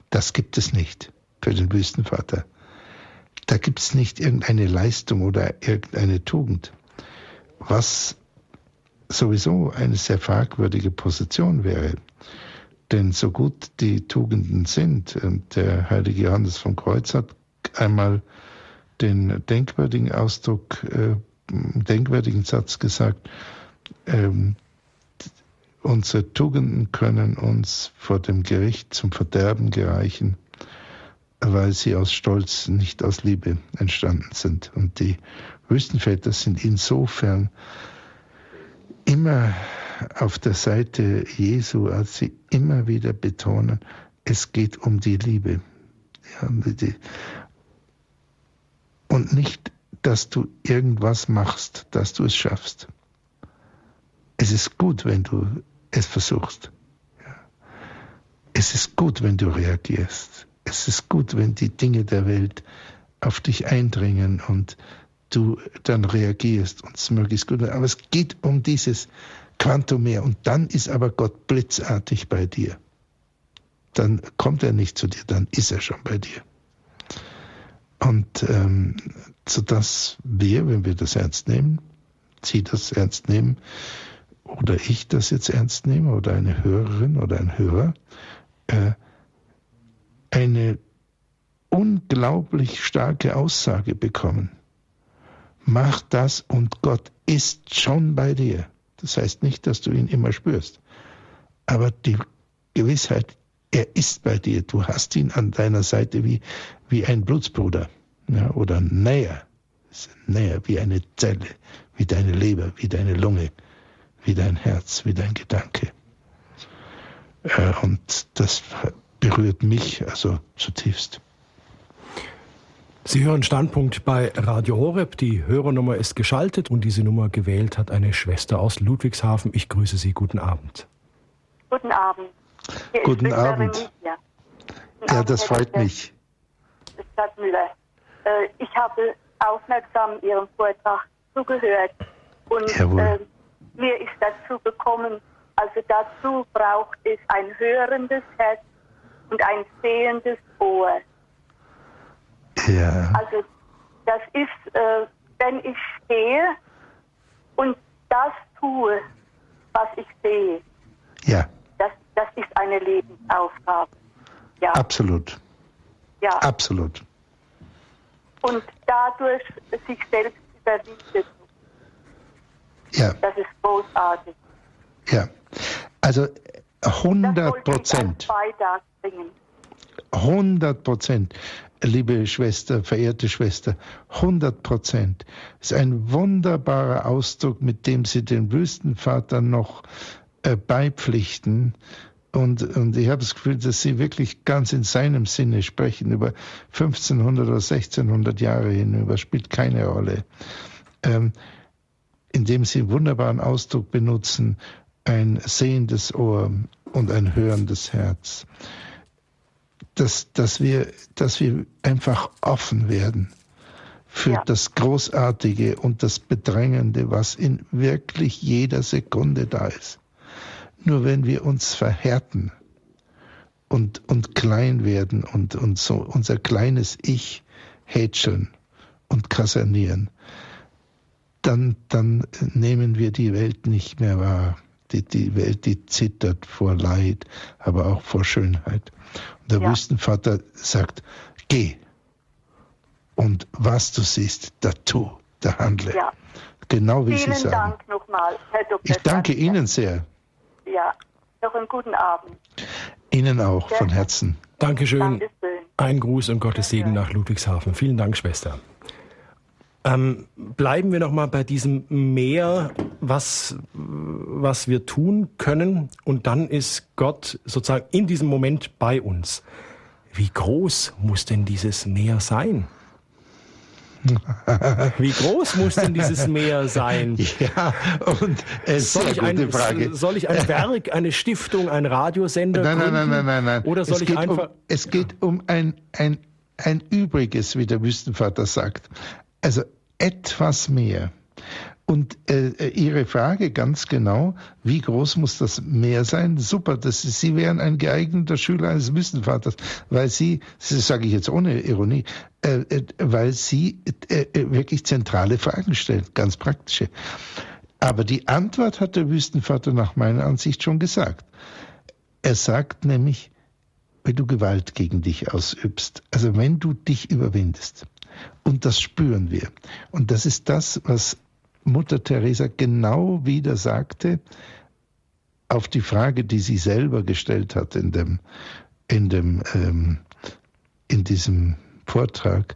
Das gibt es nicht für den Wüstenvater. Da gibt es nicht irgendeine Leistung oder irgendeine Tugend, was sowieso eine sehr fragwürdige Position wäre. Denn so gut die Tugenden sind, und der heilige Johannes vom Kreuz hat einmal den denkwürdigen Ausdruck, äh, denkwürdigen Satz gesagt, ähm, unsere Tugenden können uns vor dem Gericht zum Verderben gereichen, weil sie aus Stolz, nicht aus Liebe entstanden sind. Und die Wüstenväter sind insofern immer auf der Seite Jesu, als sie immer wieder betonen, es geht um die Liebe. Ja, die, und nicht, dass du irgendwas machst, dass du es schaffst. Es ist gut, wenn du es versuchst. Ja. Es ist gut, wenn du reagierst. Es ist gut, wenn die Dinge der Welt auf dich eindringen und du dann reagierst und es möglichst gut. Aber es geht um dieses Quantum mehr. Und dann ist aber Gott blitzartig bei dir. Dann kommt er nicht zu dir, dann ist er schon bei dir. Und ähm, sodass wir, wenn wir das ernst nehmen, Sie das ernst nehmen oder ich das jetzt ernst nehme oder eine Hörerin oder ein Hörer, äh, eine unglaublich starke Aussage bekommen. Mach das und Gott ist schon bei dir. Das heißt nicht, dass du ihn immer spürst, aber die Gewissheit, er ist bei dir. Du hast ihn an deiner Seite wie, wie ein Blutsbruder, ja, oder näher, näher wie eine Zelle, wie deine Leber, wie deine Lunge, wie dein Herz, wie dein Gedanke. Äh, und das berührt mich also zutiefst. Sie hören Standpunkt bei Radio Horeb. Die Hörernummer ist geschaltet und diese Nummer gewählt hat eine Schwester aus Ludwigshafen. Ich grüße Sie. Guten Abend. Guten Abend. Hier Guten Abend. Ja, Guten Abend, das freut mich. Stadtmüller. Äh, ich habe aufmerksam Ihrem Vortrag zugehört und äh, mir ist dazu gekommen, also dazu braucht es ein hörendes Herz und ein sehendes Ohr. Ja. Also das ist, äh, wenn ich sehe und das tue, was ich sehe. Ja. Das, das ist eine Lebensaufgabe. Ja. Absolut. Ja. Absolut. Und dadurch sich selbst überwindet. Ja. Das ist großartig. Ja. Also hundert Prozent. hundert Prozent. Liebe Schwester, verehrte Schwester, hundert Prozent. Das ist ein wunderbarer Ausdruck, mit dem Sie den Wüstenvater noch äh, beipflichten. Und, und ich habe das Gefühl, dass Sie wirklich ganz in seinem Sinne sprechen. Über fünfzehnhundert oder sechzehnhundert Jahre hinüber spielt keine Rolle. Ähm, indem Sie einen wunderbaren Ausdruck benutzen, ein sehendes Ohr und ein hörendes Herz. Dass, dass, wir, dass wir einfach offen werden für ja. das Großartige und das Bedrängende, was in wirklich jeder Sekunde da ist. Nur wenn wir uns verhärten und, und klein werden und, und so unser kleines Ich hätscheln und kasernieren, dann, dann nehmen wir die Welt nicht mehr wahr. Die, die Welt, die zittert vor Leid, aber auch vor Schönheit. Und der ja. Wüstenvater sagt, geh. Und was du siehst, da tu, da handle. Ja. Genau wie Vielen Sie sagen. Vielen Dank nochmal, Herr Doktor. Ich danke Herr. Ihnen sehr. Ja, noch einen guten Abend. Ihnen auch, sehr von Herzen. Dankeschön. Dankeschön. Ein Gruß und Gottes Segen nach Ludwigshafen. Vielen Dank, Schwester. Ähm, bleiben wir noch mal bei diesem Meer, was, was wir tun können. Und dann ist Gott sozusagen in diesem Moment bei uns. Wie groß muss denn dieses Meer sein? Wie groß muss denn dieses Meer sein? Ja, und es soll ich eine Frage. Soll ich ein Werk, eine Stiftung, ein Radiosender nein, gründen? Nein, nein, nein, nein, nein. Oder soll es ich einfach? Um, es geht um ein, ein, ein Übriges, wie der Wüstenvater sagt. Also etwas mehr. Und äh, Ihre Frage ganz genau, wie groß muss das Meer sein? Super, das, Sie wären ein geeigneter Schüler eines Wüstenvaters, weil Sie, das sage ich jetzt ohne Ironie, äh, äh, weil Sie äh, wirklich zentrale Fragen stellen, ganz praktische. Aber die Antwort hat der Wüstenvater nach meiner Ansicht schon gesagt. Er sagt nämlich, wenn du Gewalt gegen dich ausübst, also wenn du dich überwindest. Und das spüren wir. Und das ist das, was Mutter Teresa genau wieder sagte, auf die Frage, die sie selber gestellt hat in dem, in dem, ähm, in diesem Vortrag.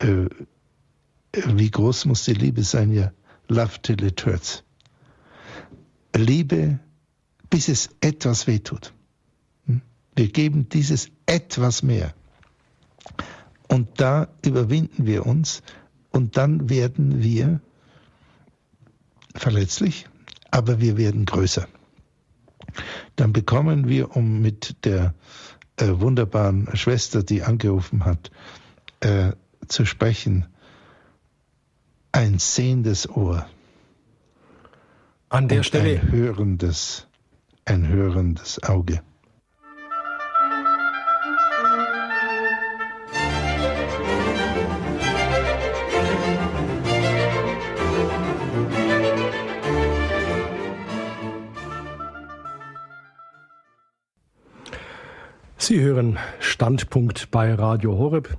Äh, wie groß muss die Liebe sein? Ja, love till it hurts. Liebe, bis es etwas wehtut. Wir geben dieses etwas mehr. Und da überwinden wir uns und dann werden wir verletzlich, aber wir werden größer. Dann bekommen wir, um mit der äh, wunderbaren Schwester, die angerufen hat, äh, zu sprechen, ein sehendes Ohr. An der Stelle. Ein hörendes, ein hörendes Auge. Sie hören Standpunkt bei Radio Horeb.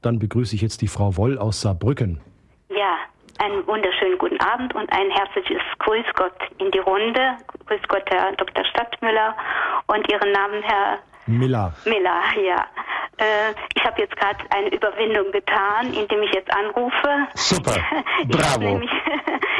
Dann begrüße ich jetzt die Frau Woll aus Saarbrücken. Ja, einen wunderschönen guten Abend und ein herzliches Grüß Gott in die Runde. Grüß Gott, Herr Doktor Stadtmüller und Ihren Namen, Herr Miller. Miller, ja. Äh, ich habe jetzt gerade eine Überwindung getan, indem ich jetzt anrufe. Super, bravo.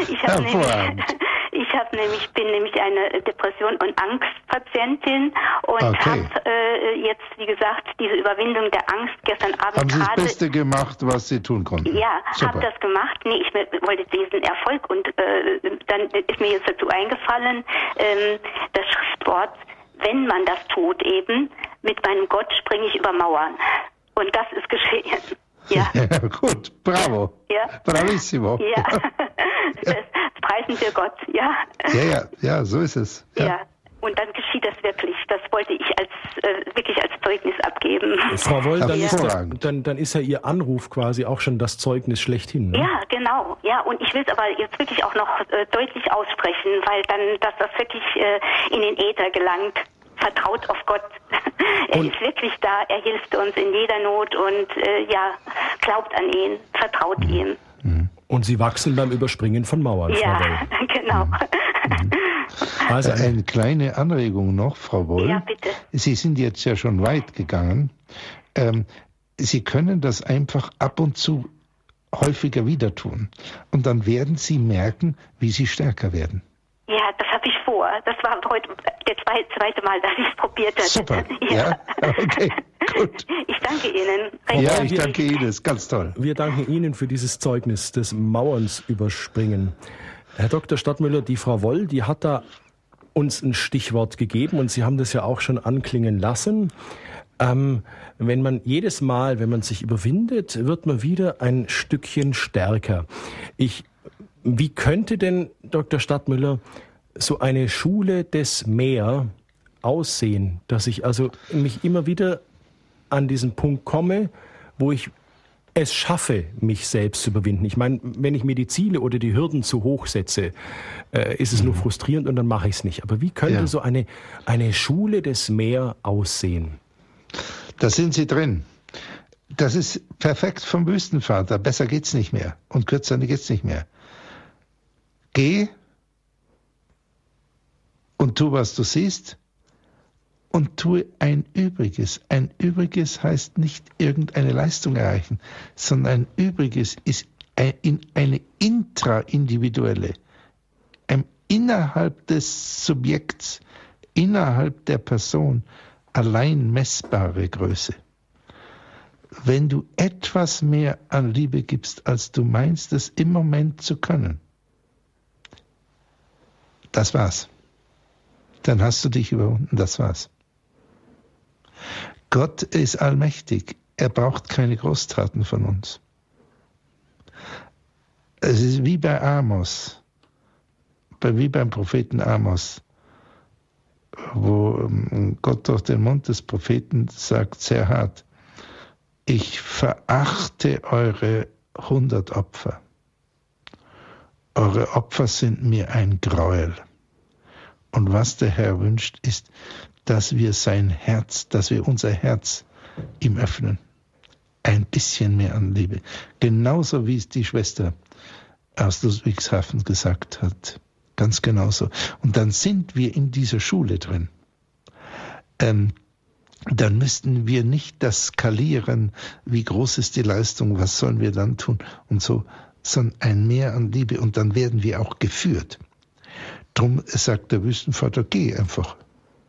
Ich habe nämlich, ich habe nämlich, bin nämlich eine Depression- und Angstpatientin und okay. habe äh, jetzt, wie gesagt, diese Überwindung der Angst gestern Abend haben Sie das Beste gemacht, was Sie tun konnten? Ja, habe das gemacht. Nee, ich wollte diesen Erfolg und äh, dann ist mir jetzt dazu eingefallen, äh, das Schriftwort, wenn man das tut eben, mit meinem Gott springe ich über Mauern. Und das ist geschehen. Ja, ja gut, bravo. Ja. Bravissimo. Ja. Ja. Preisen wir Gott, ja. Ja, ja, ja, so ist es. Ja. Ja. Und dann geschieht das wirklich. Das wollte ich als äh, wirklich als Zeugnis abgeben. Frau Woll, dann, ja. ist da, dann, dann ist ja Ihr Anruf quasi auch schon das Zeugnis schlechthin. Ne? Ja, genau. Ja, und ich will es aber jetzt wirklich auch noch äh, deutlich aussprechen, weil dann, dass das wirklich äh, in den Äther gelangt. Vertraut auf Gott. Er und ist wirklich da. Er hilft uns in jeder Not und äh, ja, glaubt an ihn, vertraut mhm. ihm. Mhm. Und Sie wachsen beim Überspringen von Mauern. Ja, Frau genau. Mhm. Also eine kleine Anregung noch, Frau Woll. Ja, bitte. Sie sind jetzt ja schon weit gegangen. Ähm, Sie können das einfach ab und zu häufiger wieder tun. Und dann werden Sie merken, wie Sie stärker werden. Ja, das habe ich vor. Das war heute der zweite Mal, dass ich es probiert habe. Super, ja, okay, gut. Ich danke Ihnen. Recht ja, ich danke Ihnen, das ist ganz toll. Wir danken Ihnen für dieses Zeugnis des Mauerns überspringen. Herr Doktor Stadtmüller, die Frau Woll, die hat da uns ein Stichwort gegeben und Sie haben das ja auch schon anklingen lassen. Ähm, wenn man jedes Mal, wenn man sich überwindet, wird man wieder ein Stückchen stärker. Ich Wie könnte denn, Doktor Stadtmüller, so eine Schule des Mehr aussehen, dass ich also mich immer wieder an diesen Punkt komme, wo ich es schaffe, mich selbst zu überwinden? Ich meine, wenn ich mir die Ziele oder die Hürden zu hoch setze, äh, ist es mhm. nur frustrierend und dann mache ich es nicht. Aber wie könnte ja. so eine, eine Schule des Mehr aussehen? Da sind Sie drin. Das ist perfekt vom Wüstenvater. Besser geht's nicht mehr und kürzer geht's nicht mehr. Geh und tu, was du siehst, und tue ein Übriges. Ein Übriges heißt nicht irgendeine Leistung erreichen, sondern ein Übriges ist eine intraindividuelle, innerhalb des Subjekts, innerhalb der Person allein messbare Größe. Wenn du etwas mehr an Liebe gibst, als du meinst, es im Moment zu können, das war's. Dann hast du dich überwunden, das war's. Gott ist allmächtig. Er braucht keine Großtaten von uns. Es ist wie bei Amos, wie beim Propheten Amos, wo Gott durch den Mund des Propheten sagt, sehr hart, ich verachte eure hundert Opfer. Eure Opfer sind mir ein Gräuel. Und was der Herr wünscht, ist, dass wir sein Herz, dass wir unser Herz ihm öffnen. Ein bisschen mehr an Liebe. Genauso wie es die Schwester aus Ludwigshafen gesagt hat. Ganz genauso. Und dann sind wir in dieser Schule drin. Ähm, dann müssten wir nicht das skalieren, wie groß ist die Leistung, was sollen wir dann tun und so, sondern ein Mehr an Liebe und dann werden wir auch geführt. Drum sagt der Wüstenvater, geh einfach,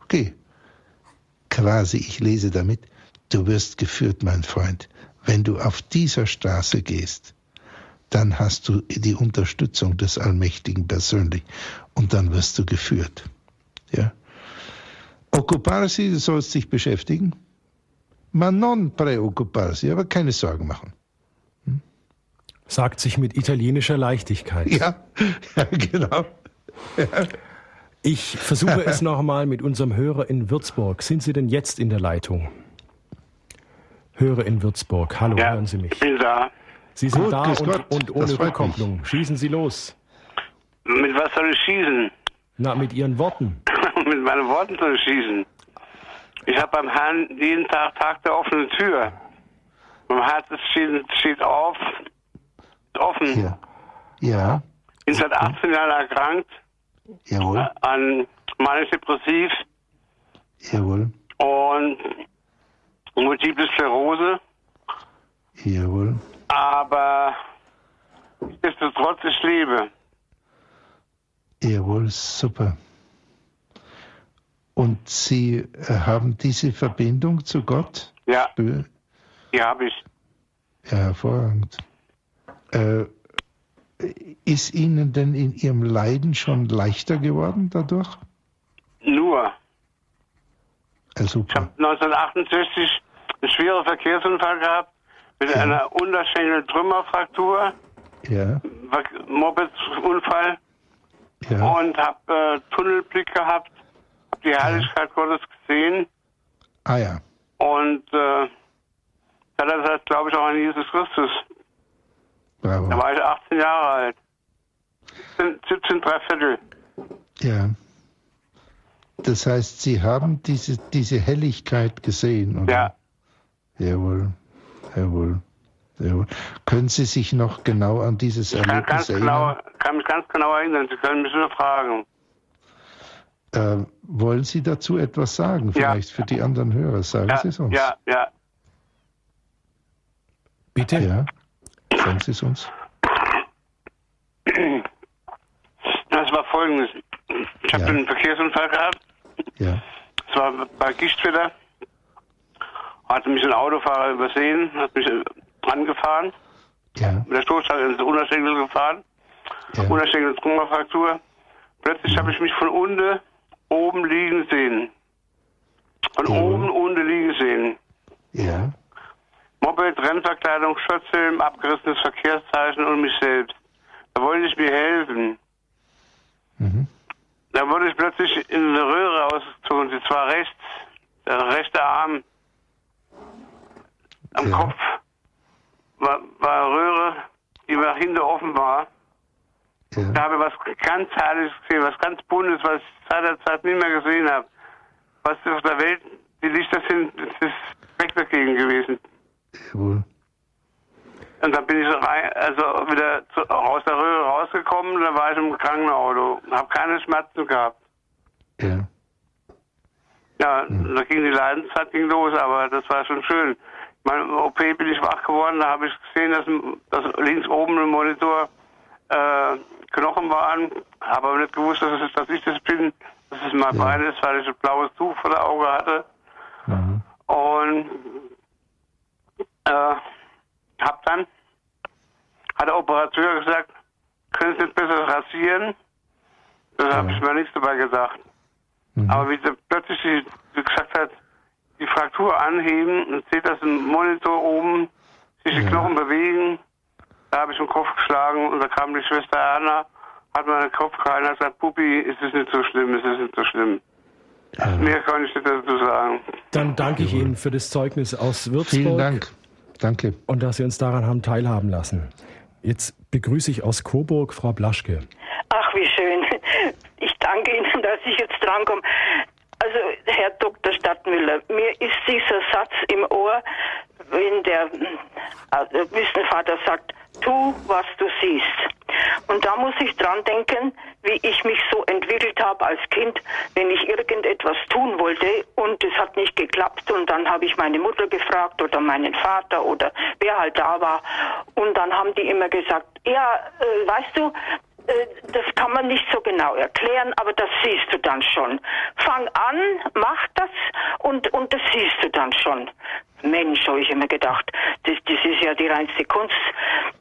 geh. Quasi, ich lese damit, du wirst geführt, mein Freund. Wenn du auf dieser Straße gehst, dann hast du die Unterstützung des Allmächtigen persönlich und dann wirst du geführt. Ja? Occuparsi, du sollst dich beschäftigen. Ma non preoccuparsi, aber keine Sorgen machen. Hm? Sagt sich mit italienischer Leichtigkeit. Ja, ja genau. Ja. Ich versuche es nochmal mit unserem Hörer in Würzburg. Sind Sie denn jetzt in der Leitung? Hörer in Würzburg. Hallo, ja, hören Sie mich? Ich bin da. Sie sind Gut, da und, und ohne Rückkopplung. Schießen Sie los. Mit was soll ich schießen? Na, mit Ihren Worten. Mit meinen Worten soll ich schießen. Ich habe beim Herrn jeden Tag Tag der offenen Tür. Mein Herz steht auf, offen. Ja. ja. Ich bin seit achtzehn Jahren erkrankt. Jawohl. An manisch depressiv. Jawohl. Und Multiple Sklerose. Jawohl. Aber nichtsdestotrotz, ich lebe. Jawohl, super. Und Sie haben diese Verbindung zu Gott? Ja, die habe ich. Ja, hervorragend. Äh, ist Ihnen denn in Ihrem Leiden schon leichter geworden dadurch? Nur. Ja, super. Ich habe neunzehnhundertachtundsechzig einen schweren Verkehrsunfall gehabt. Mit ja. einer Unterschenkeltrümmerfraktur, ja. Mopedunfall ja. und habe äh, Tunnelblick gehabt, habe die Herrlichkeit ja. Gottes gesehen. Ah ja. Und äh, das heißt, glaube ich, auch an Jesus Christus. Bravo. Da war ich achtzehn Jahre alt. siebzehn, siebzehn Dreiviertel. Ja. Das heißt, Sie haben diese, diese Helligkeit gesehen, oder? Ja. Jawohl. Jawohl, jawohl. Können Sie sich noch genau an dieses ich Erlebnis kann ganz erinnern? Ich kann mich ganz genau erinnern. Sie können mich nur fragen. Äh, wollen Sie dazu etwas sagen? Vielleicht ja. für die anderen Hörer. Sagen ja. Sie es uns. Ja, ja. Bitte? Ja. Sagen Sie es uns. Das war Folgendes. Ich habe ja. einen Verkehrsunfall gehabt. Ja. Das war bei Gischwiler. Hat mich ein Autofahrer übersehen, hat mich angefahren. Ja. Mit der Stoßstange ins Unterschenkel gefahren. Ja. Unterschenkel Trümmerfraktur. Plötzlich ja. habe ich mich von unten oben liegen sehen. Von ja. oben unten liegen sehen. Ja. Moped, Rennverkleidung, Schutzhelm, abgerissenes Verkehrszeichen und mich selbst. Da wollte ich mir helfen. Mhm. Da wurde ich plötzlich in eine Röhre ausgezogen. Sie war rechts, der rechte Arm. Am ja. Kopf war, war Röhre, die nach hinten offen war. Ja. Da habe ich was ganz Herrliches gesehen, was ganz Buntes, was ich seit der Zeit nicht mehr gesehen habe. Was auf der Welt, die Lichter sind, das ist weg dagegen gewesen. Jawohl. Und dann bin ich rein, also wieder zu, aus der Röhre rausgekommen, da war ich im Krankenauto, habe keine Schmerzen gehabt. Ja. Ja, mhm. da ging die Leidenszeit ging los, aber das war schon schön. Mein O P bin ich wach geworden, da habe ich gesehen, dass, dass links oben im Monitor äh, Knochen waren, habe aber nicht gewusst, dass, es, dass ich das bin, dass es mein ja. Bein ist, weil ich ein blaues Tuch vor der Auge hatte. Mhm. Und äh, habe dann, hat der Operateur gesagt, können Sie es besser rasieren? Da ja. habe ich mir nichts dabei gesagt. Mhm. Aber wie sie plötzlich wie gesagt hat, die Fraktur anheben und seht, dass im Monitor oben sich die ja. Knochen bewegen. Da habe ich den Kopf geschlagen und da kam die Schwester Anna, hat meinen Kopf gehalten und gesagt, Puppi, ist es nicht so schlimm, ist es nicht so schlimm. Ja. Mehr kann ich nicht dazu sagen. Dann danke ich Ihnen für das Zeugnis aus Würzburg. Vielen Dank. Danke. Und dass Sie uns daran haben teilhaben lassen. Jetzt begrüße ich aus Coburg Frau Blaschke. Ach, wie schön. Ich danke danke Ihnen, dass ich jetzt drankomme. Also, Herr Doktor Stadtmüller, mir ist dieser Satz im Ohr, wenn der Wüstenvater sagt, tu, was du siehst. Und da muss ich dran denken, wie ich mich so entwickelt habe als Kind, wenn ich irgendetwas tun wollte und es hat nicht geklappt und dann habe ich meine Mutter gefragt oder meinen Vater oder wer halt da war und dann haben die immer gesagt, ja, äh, weißt du, das kann man nicht so genau erklären, aber das siehst du dann schon. Fang an, mach das und, und das siehst du dann schon. Mensch, habe ich immer gedacht, das, das ist ja die reinste Kunst.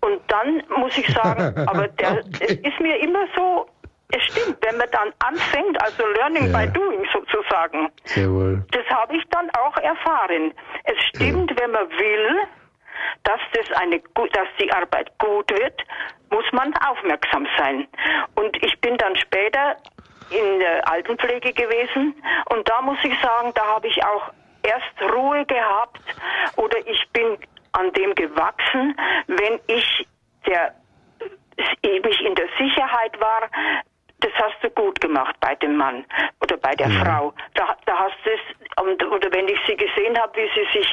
Und dann muss ich sagen, aber der okay. ist mir immer so, es stimmt, wenn man dann anfängt, also Learning ja. by Doing sozusagen. Sehr wohl. Das habe ich dann auch erfahren. Es stimmt, ja. wenn man will, dass, das eine, dass die Arbeit gut wird, muss man aufmerksam sein. Und ich bin dann später in der Altenpflege gewesen und da muss ich sagen, da habe ich auch erst Ruhe gehabt oder ich bin an dem gewachsen, wenn ich der, mich in der Sicherheit war, das hast du gut gemacht bei dem Mann oder bei der ja. Frau. Da, da hast du es, und, oder wenn ich sie gesehen habe, wie sie sich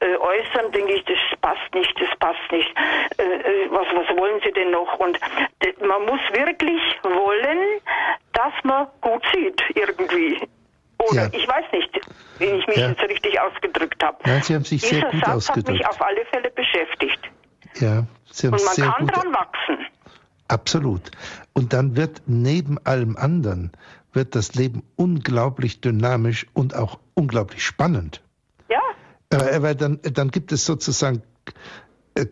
äh, äußern, denke ich, das passt nicht, das passt nicht. Äh, was, was wollen sie denn noch? Und man muss wirklich wollen, dass man gut sieht, irgendwie. Oder ja. ich weiß nicht, wenn ich mich ja. jetzt richtig ausgedrückt habe. Ja, sie haben sich Dieser sehr gut Satz ausgedrückt. Hat mich auf alle Fälle beschäftigt. Ja, sie haben und man sehr kann gut. dran wachsen. Absolut. Und dann wird neben allem anderen, wird das Leben unglaublich dynamisch und auch unglaublich spannend. Ja. Äh, weil dann, dann gibt es sozusagen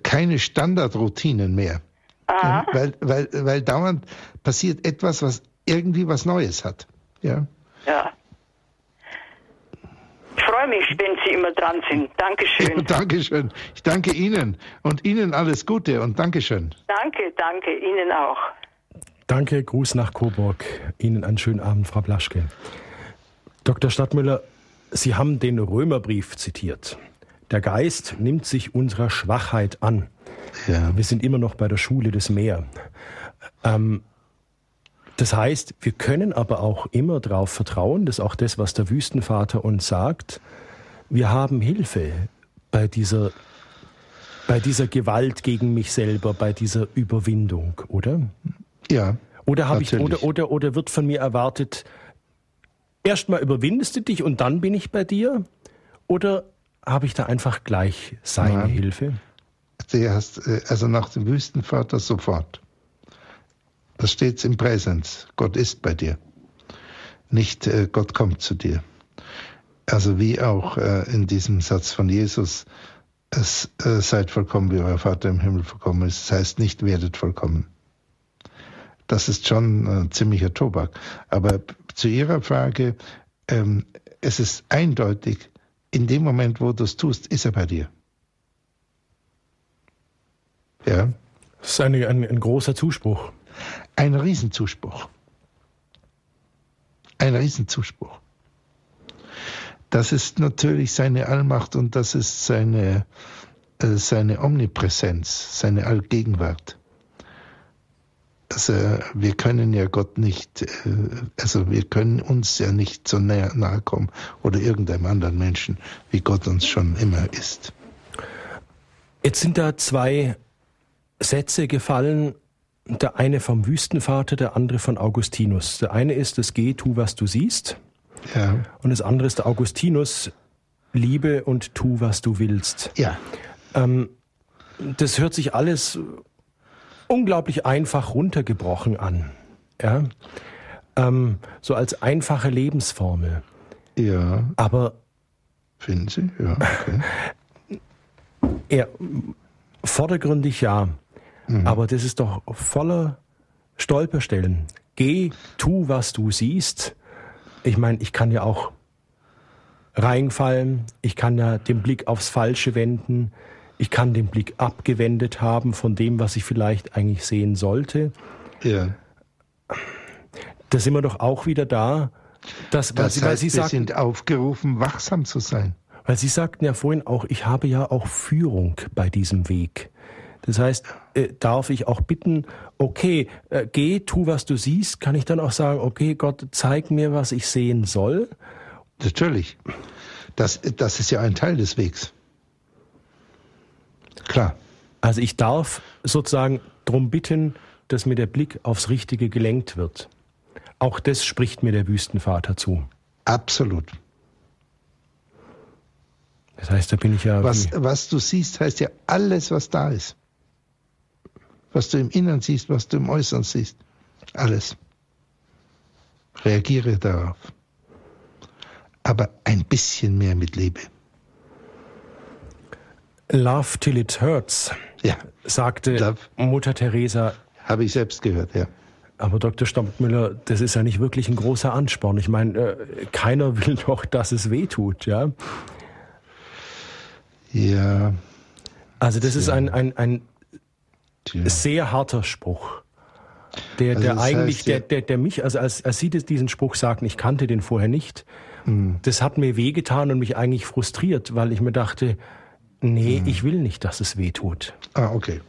keine Standardroutinen mehr. Aha. Weil, weil, weil dauernd passiert etwas, was irgendwie was Neues hat. Ja. Ja. Ich freue mich, wenn Sie immer dran sind. Dankeschön. Ja, Dankeschön. Ich danke Ihnen und Ihnen alles Gute und Dankeschön. Danke, danke. Ihnen auch. Danke, Gruß nach Coburg. Ihnen einen schönen Abend, Frau Blaschke. Doktor Stadtmüller, Sie haben den Römerbrief zitiert. Der Geist nimmt sich unserer Schwachheit an. Ja. Wir sind immer noch bei der Schule des Meer. Ähm, Das heißt, wir können aber auch immer darauf vertrauen, dass auch das, was der Wüstenvater uns sagt, wir haben Hilfe bei dieser, bei dieser Gewalt gegen mich selber, bei dieser Überwindung, oder? Ja, oder habe ich oder, oder, oder wird von mir erwartet, erstmal überwindest du dich und dann bin ich bei dir? Oder habe ich da einfach gleich seine Nein. Hilfe? Also nach dem Wüstenvater sofort. Das steht im Präsens. Gott ist bei dir. Nicht äh, Gott kommt zu dir. Also wie auch äh, in diesem Satz von Jesus, es, äh, seid vollkommen, wie euer Vater im Himmel vollkommen ist. Das heißt nicht, werdet vollkommen. Das ist schon äh, ziemlicher Tobak. Aber zu Ihrer Frage, ähm, es ist eindeutig, in dem Moment, wo du es tust, ist er bei dir. Ja. Das ist eine, ein, ein großer Zuspruch. Ein Riesenzuspruch. Ein Riesenzuspruch. Das ist natürlich seine Allmacht und das ist seine, äh, seine Omnipräsenz, seine Allgegenwart. Also wir können ja Gott nicht, äh, also wir können uns ja nicht so nahe, nahe kommen oder irgendeinem anderen Menschen, wie Gott uns schon immer ist. Jetzt sind da zwei Sätze gefallen, der eine vom Wüstenvater, der andere von Augustinus. Der eine ist das Geh, tu, was du siehst. Ja. Und das andere ist der Augustinus, liebe und tu, was du willst. Ja. Ähm, das hört sich alles unglaublich einfach runtergebrochen an. Ja? Ähm, so als einfache Lebensformel. Ja. Aber... Finden Sie? Ja. Okay. Ja, vordergründig ja. Aber das ist doch voller Stolperstellen. Geh, tu, was du siehst. Ich meine, ich kann ja auch reinfallen. Ich kann ja den Blick aufs Falsche wenden. Ich kann den Blick abgewendet haben von dem, was ich vielleicht eigentlich sehen sollte. Ja. Da sind wir doch auch wieder da. Dass, das weil, heißt, weil Sie wir sagten, sind aufgerufen, wachsam zu sein. Weil Sie sagten ja vorhin auch, ich habe ja auch Führung bei diesem Weg. Das heißt, äh, darf ich auch bitten, okay, äh, geh, tu, was du siehst, kann ich dann auch sagen, okay, Gott, zeig mir, was ich sehen soll? Natürlich. Das, das ist ja ein Teil des Wegs. Klar. Also ich darf sozusagen darum bitten, dass mir der Blick aufs Richtige gelenkt wird. Auch das spricht mir der Wüstenvater zu. Absolut. Das heißt, da bin ich ja... Was, was du siehst, heißt ja alles, was da ist. Was du im Innern siehst, was du im Äußeren siehst. Alles. Reagiere darauf. Aber ein bisschen mehr mit Liebe. Love till it hurts, ja, sagte Love. Mutter Teresa. Habe ich selbst gehört, ja. Aber Doktor Stadtmüller, das ist ja nicht wirklich ein großer Ansporn. Ich meine, keiner will doch, dass es weh tut, ja. Ja. Also das ist ein, ein, ein ja. sehr harter Spruch, der, also der eigentlich, heißt, der, der, der mich, also als, als Sie diesen Spruch sagten, ich kannte den vorher nicht, mhm. das hat mir wehgetan und mich eigentlich frustriert, weil ich mir dachte, nee, mhm. ich will nicht, dass es weh tut. Ah, okay,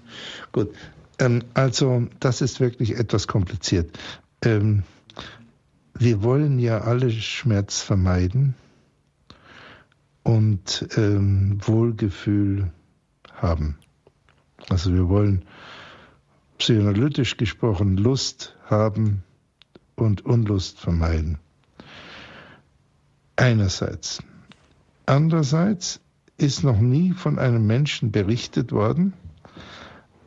gut. Ähm, also das ist wirklich etwas kompliziert. Ähm, wir wollen ja alle Schmerz vermeiden und ähm, Wohlgefühl haben. Also wir wollen, psychoanalytisch gesprochen, Lust haben und Unlust vermeiden. Einerseits. Andererseits ist noch nie von einem Menschen berichtet worden,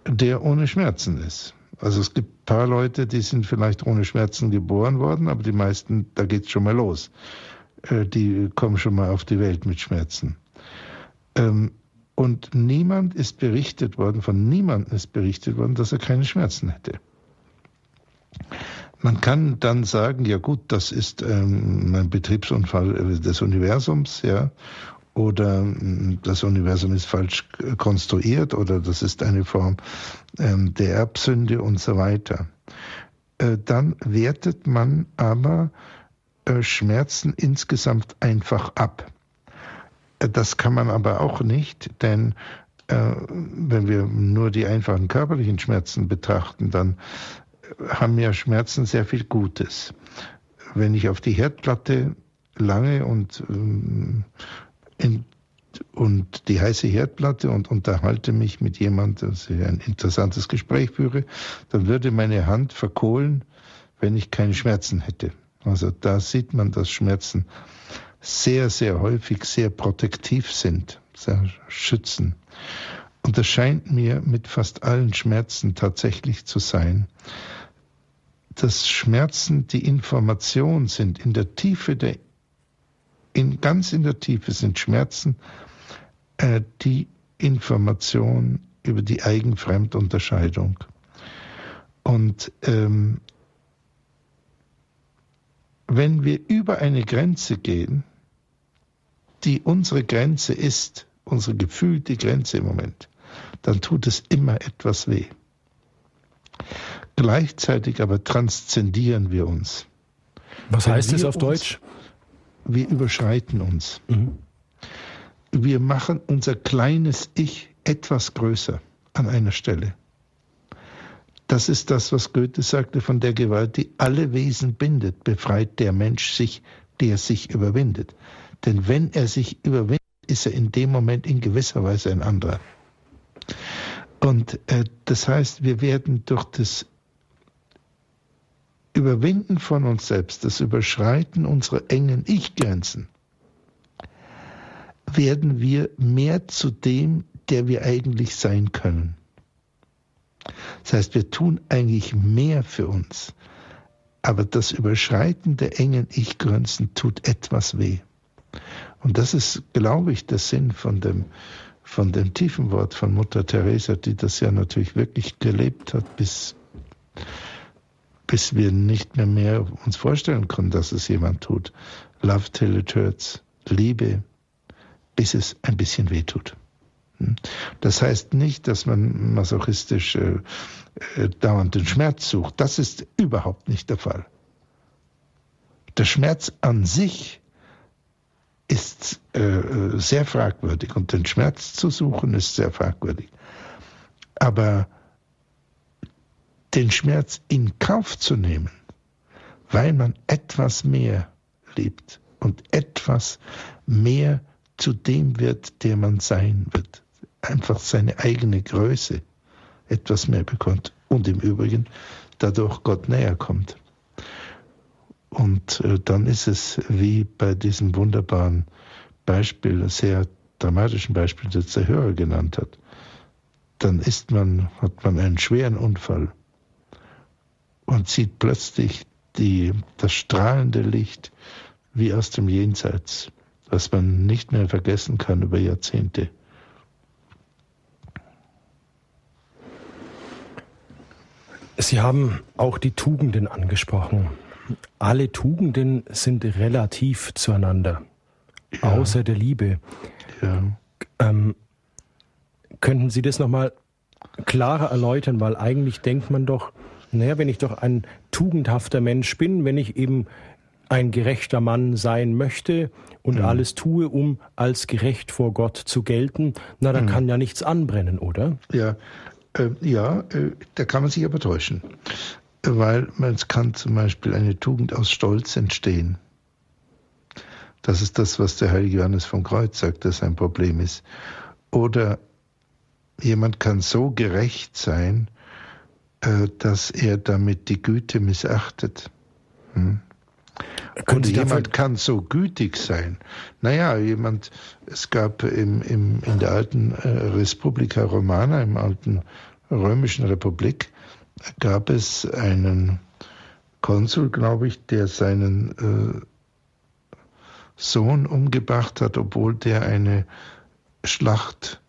der ohne Schmerzen ist. Also es gibt ein paar Leute, die sind vielleicht ohne Schmerzen geboren worden, aber die meisten, da geht es schon mal los. Die kommen schon mal auf die Welt mit Schmerzen. Und niemand ist berichtet worden, von niemandem ist berichtet worden, dass er keine Schmerzen hätte. Man kann dann sagen, ja gut, das ist ein Betriebsunfall des Universums, ja, oder das Universum ist falsch konstruiert, oder das ist eine Form der Erbsünde und so weiter. Dann wertet man aber Schmerzen insgesamt einfach ab. Das kann man aber auch nicht, denn äh, wenn wir nur die einfachen körperlichen Schmerzen betrachten, dann haben ja Schmerzen sehr viel Gutes. Wenn ich auf die Herdplatte lange und, ähm, in, und die heiße Herdplatte und unterhalte mich mit jemandem, dass ich ein interessantes Gespräch führe, dann würde meine Hand verkohlen, wenn ich keine Schmerzen hätte. Also da sieht man, dass Schmerzen sehr, sehr häufig sehr protektiv sind, sehr schützen. Und das scheint mir mit fast allen Schmerzen tatsächlich zu sein, dass Schmerzen die Information sind. In der Tiefe, der, in, ganz in der Tiefe sind Schmerzen äh, die Information über die Eigen-Fremd-Unterscheidung. Und ähm, wenn wir über eine Grenze gehen, die unsere Grenze ist, unsere gefühlte Grenze im Moment, dann tut es immer etwas weh. Gleichzeitig aber transzendieren wir uns. Was heißt es auf Deutsch? Wir überschreiten uns. Mhm. Wir machen unser kleines Ich etwas größer an einer Stelle. Das ist das, was Goethe sagte, von der Gewalt, die alle Wesen bindet, befreit der Mensch sich, der sich überwindet. Denn wenn er sich überwindet, ist er in dem Moment in gewisser Weise ein anderer. Und äh, das heißt, wir werden durch das Überwinden von uns selbst, das Überschreiten unserer engen Ich-Grenzen, werden wir mehr zu dem, der wir eigentlich sein können. Das heißt, wir tun eigentlich mehr für uns, aber das Überschreiten der engen Ich-Grenzen tut etwas weh. Und das ist, glaube ich, der Sinn von dem, von dem tiefen Wort von Mutter Teresa, die das ja natürlich wirklich gelebt hat, bis, bis wir nicht mehr, mehr uns vorstellen können, dass es jemand tut. Love till it hurts, Liebe, bis es ein bisschen weh tut. Das heißt nicht, dass man masochistisch äh, äh, dauernd den Schmerz sucht. Das ist überhaupt nicht der Fall. Der Schmerz an sich ist äh, sehr fragwürdig und den Schmerz zu suchen ist sehr fragwürdig. Aber den Schmerz in Kauf zu nehmen, weil man etwas mehr liebt und etwas mehr zu dem wird, der man sein wird. Einfach seine eigene Größe etwas mehr bekommt und im Übrigen dadurch Gott näher kommt. Und dann ist es wie bei diesem wunderbaren Beispiel, sehr dramatischen Beispiel, das der Hörer genannt hat. Dann ist man, hat man einen schweren Unfall und sieht plötzlich die, das strahlende Licht wie aus dem Jenseits, was man nicht mehr vergessen kann über Jahrzehnte. Sie haben auch die Tugenden angesprochen. Alle Tugenden sind relativ zueinander, ja. Außer der Liebe. Ja. Ähm, könnten Sie das nochmal klarer erläutern? Weil eigentlich denkt man doch, naja, wenn ich doch ein tugendhafter Mensch bin, wenn ich eben ein gerechter Mann sein möchte und mhm. alles tue, um als gerecht vor Gott zu gelten, na, da mhm. kann ja nichts anbrennen, oder? Ja, äh, ja äh, da kann man sich aber täuschen. Weil es kann zum Beispiel eine Tugend aus Stolz entstehen. Das ist das, was der heilige Johannes vom Kreuz sagt, dass ein Problem ist. Oder jemand kann so gerecht sein, dass er damit die Güte missachtet. Hm? Und jemand kann so gütig sein. Naja, jemand, es gab im, im, in der alten Respublica Romana, im alten römischen Republik, gab es einen Konsul, glaube ich, der seinen äh, Sohn umgebracht hat, obwohl der eine Schlacht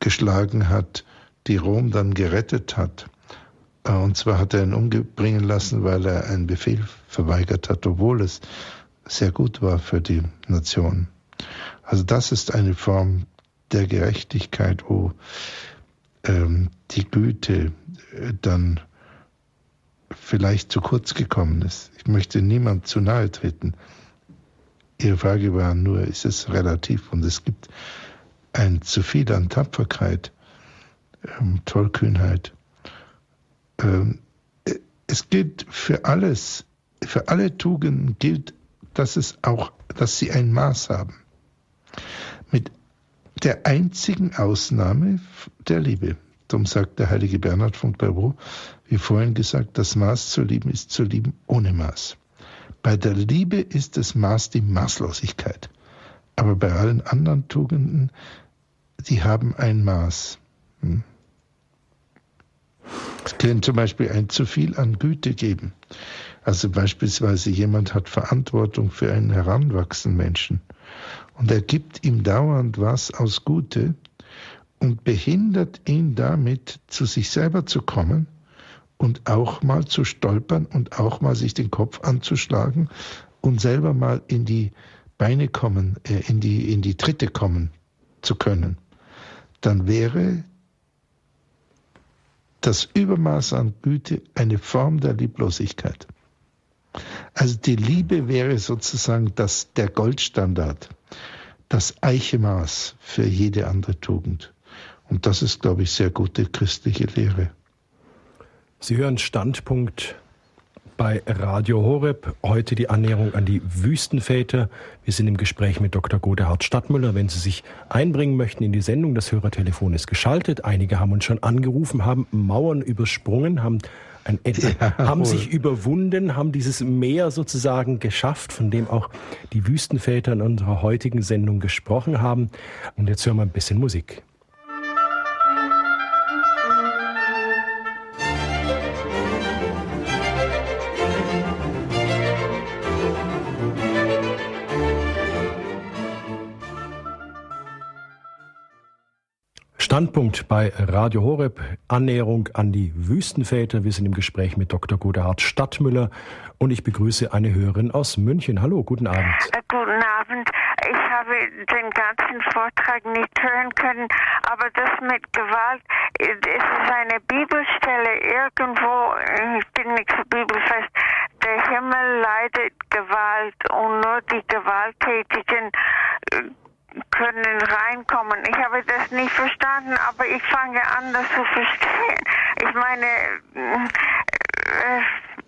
geschlagen hat, die Rom dann gerettet hat. Äh, und zwar hat er ihn umbringen lassen, weil er einen Befehl verweigert hat, obwohl es sehr gut war für die Nation. Also das ist eine Form der Gerechtigkeit, wo ähm, die Güte dann vielleicht zu kurz gekommen ist. Ich möchte niemand zu nahe treten. Ihre Frage war nur, ist es relativ? Und es gibt ein zu viel an Tapferkeit, ähm, Tollkühnheit. Ähm, es gilt für alles, für alle Tugenden gilt, dass es auch, dass sie ein Maß haben. Mit der einzigen Ausnahme der Liebe. Darum sagt der heilige Bernhard von Clairvaux, wie vorhin gesagt, das Maß zu lieben ist zu lieben ohne Maß. Bei der Liebe ist das Maß die Maßlosigkeit. Aber bei allen anderen Tugenden, die haben ein Maß. Hm. Es kann zum Beispiel ein zu viel an Güte geben. Also beispielsweise jemand hat Verantwortung für einen heranwachsenden Menschen und er gibt ihm dauernd was aus Güte, und behindert ihn damit, zu sich selber zu kommen und auch mal zu stolpern und auch mal sich den Kopf anzuschlagen und selber mal in die Beine kommen, in die, in die Tritte kommen zu können. Dann wäre das Übermaß an Güte eine Form der Lieblosigkeit. Also die Liebe wäre sozusagen das, der Goldstandard, das Eichemaß für jede andere Tugend. Und das ist, glaube ich, sehr gute christliche Lehre. Sie hören Standpunkt bei Radio Horeb. Heute die Annäherung an die Wüstenväter. Wir sind im Gespräch mit Doktor Godehard Stadtmüller. Wenn Sie sich einbringen möchten in die Sendung, das Hörertelefon ist geschaltet. Einige haben uns schon angerufen, haben Mauern übersprungen, haben, ein Ende, ja, haben sich überwunden, haben dieses Meer sozusagen geschafft, von dem auch die Wüstenväter in unserer heutigen Sendung gesprochen haben. Und jetzt hören wir ein bisschen Musik. Standpunkt bei Radio Horeb, Annäherung an die Wüstenväter. Wir sind im Gespräch mit Doktor Godehard Stadtmüller und ich begrüße eine Hörerin aus München. Hallo, guten Abend. Guten Abend. Ich habe den ganzen Vortrag nicht hören können, aber das mit Gewalt, es ist eine Bibelstelle irgendwo, ich bin nicht so bibelfest, der Himmel leidet Gewalt und nur die Gewalttätigen können reinkommen. Ich habe das nicht verstanden, aber ich fange an, das zu verstehen. Ich meine,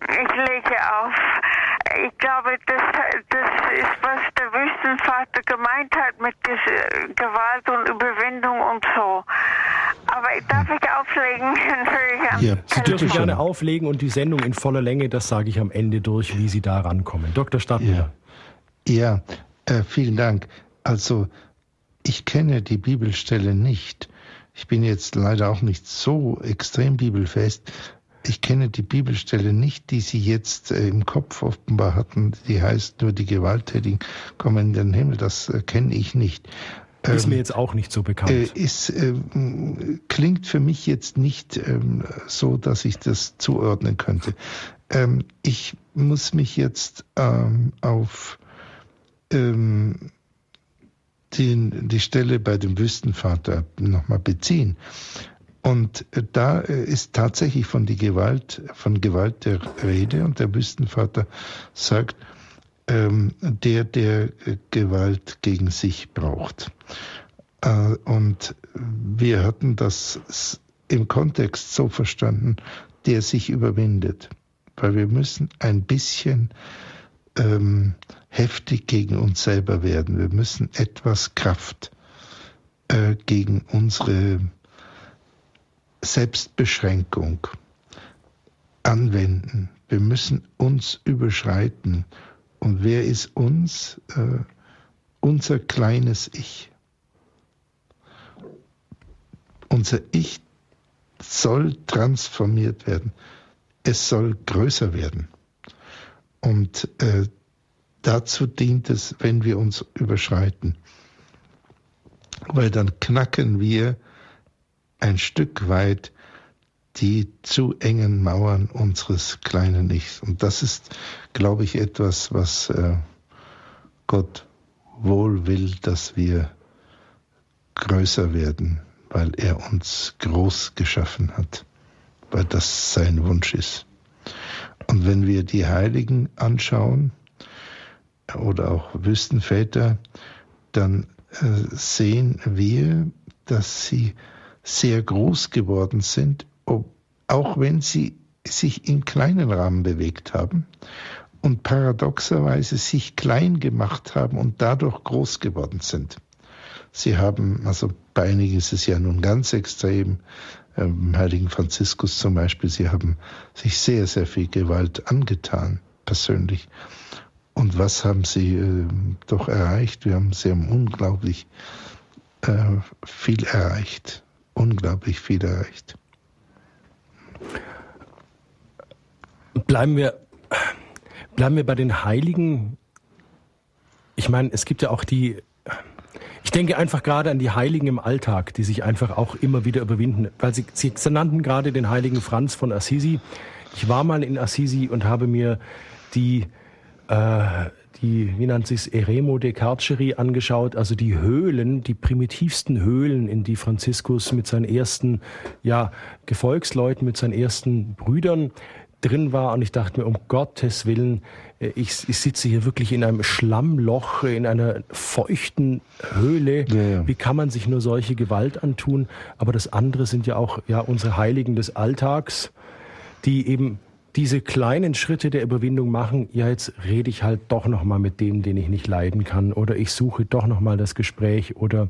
ich lege auf. Ich glaube, das, das ist, was der Wüstenvater gemeint hat mit dieser Gewalt und Überwindung und so. Aber darf ich auflegen? Ich ja, Sie dürfen gerne auflegen und die Sendung in voller Länge, das sage ich am Ende durch, wie Sie da rankommen. Doktor Stadtmüller. Ja, ja äh, vielen Dank. Also, ich kenne die Bibelstelle nicht. Ich bin jetzt leider auch nicht so extrem bibelfest. Ich kenne die Bibelstelle nicht, die Sie jetzt äh, im Kopf offenbar hatten. Die heißt, nur die Gewalttätigen kommen in den Himmel. Das äh, kenne ich nicht. Ähm, ist mir jetzt auch nicht so bekannt. Äh, ist, äh, klingt für mich jetzt nicht äh, so, dass ich das zuordnen könnte. Ähm, ich muss mich jetzt ähm, auf ähm, den, die Stelle bei dem Wüstenvater nochmal beziehen. Und da ist tatsächlich von, die Gewalt, von Gewalt der Rede. Und der Wüstenvater sagt, ähm, der, der Gewalt gegen sich braucht. Äh, und wir hatten das im Kontext so verstanden, der sich überwindet. Weil wir müssen ein bisschen ähm, heftig gegen uns selber werden. Wir müssen etwas Kraft äh, gegen unsere Selbstbeschränkung anwenden. Wir müssen uns überschreiten. Und wer ist uns? Äh, unser kleines Ich. Unser Ich soll transformiert werden. Es soll größer werden. Und äh, dazu dient es, wenn wir uns überschreiten. Weil dann knacken wir ein Stück weit die zu engen Mauern unseres kleinen Ichs. Und das ist, glaube ich, etwas, was äh, Gott wohl will, dass wir größer werden, weil er uns groß geschaffen hat, weil das sein Wunsch ist. Und wenn wir die Heiligen anschauen oder auch Wüstenväter, dann äh, sehen wir, dass sie sehr groß geworden sind, ob, auch wenn sie sich im kleinen Rahmen bewegt haben und paradoxerweise sich klein gemacht haben und dadurch groß geworden sind. Sie haben, also bei einigen ist es ja nun ganz extrem, ähm, Heiligen Franziskus zum Beispiel, sie haben sich sehr, sehr viel Gewalt angetan, persönlich. Und was haben sie äh, doch erreicht? Wir haben, sie haben unglaublich äh, viel erreicht. Unglaublich viel erreicht. Bleiben wir, bleiben wir bei den Heiligen. Ich meine, es gibt ja auch die, ich denke einfach gerade an die Heiligen im Alltag, die sich einfach auch immer wieder überwinden. Weil Sie, Sie nannten gerade den heiligen Franz von Assisi. Ich war mal in Assisi und habe mir die, äh, die, wie nennt sich's, Eremo de Carceri angeschaut, also die Höhlen, die primitivsten Höhlen, in die Franziskus mit seinen ersten, ja, Gefolgsleuten, mit seinen ersten Brüdern drin war. Und ich dachte mir, um Gottes Willen, ich, ich sitze hier wirklich in einem Schlammloch, in einer feuchten Höhle. Ja, ja. Wie kann man sich nur solche Gewalt antun? Aber das andere sind ja auch, ja, unsere Heiligen des Alltags, die eben diese kleinen Schritte der Überwindung machen, ja, jetzt rede ich halt doch nochmal mit dem, den ich nicht leiden kann, oder ich suche doch nochmal das Gespräch, oder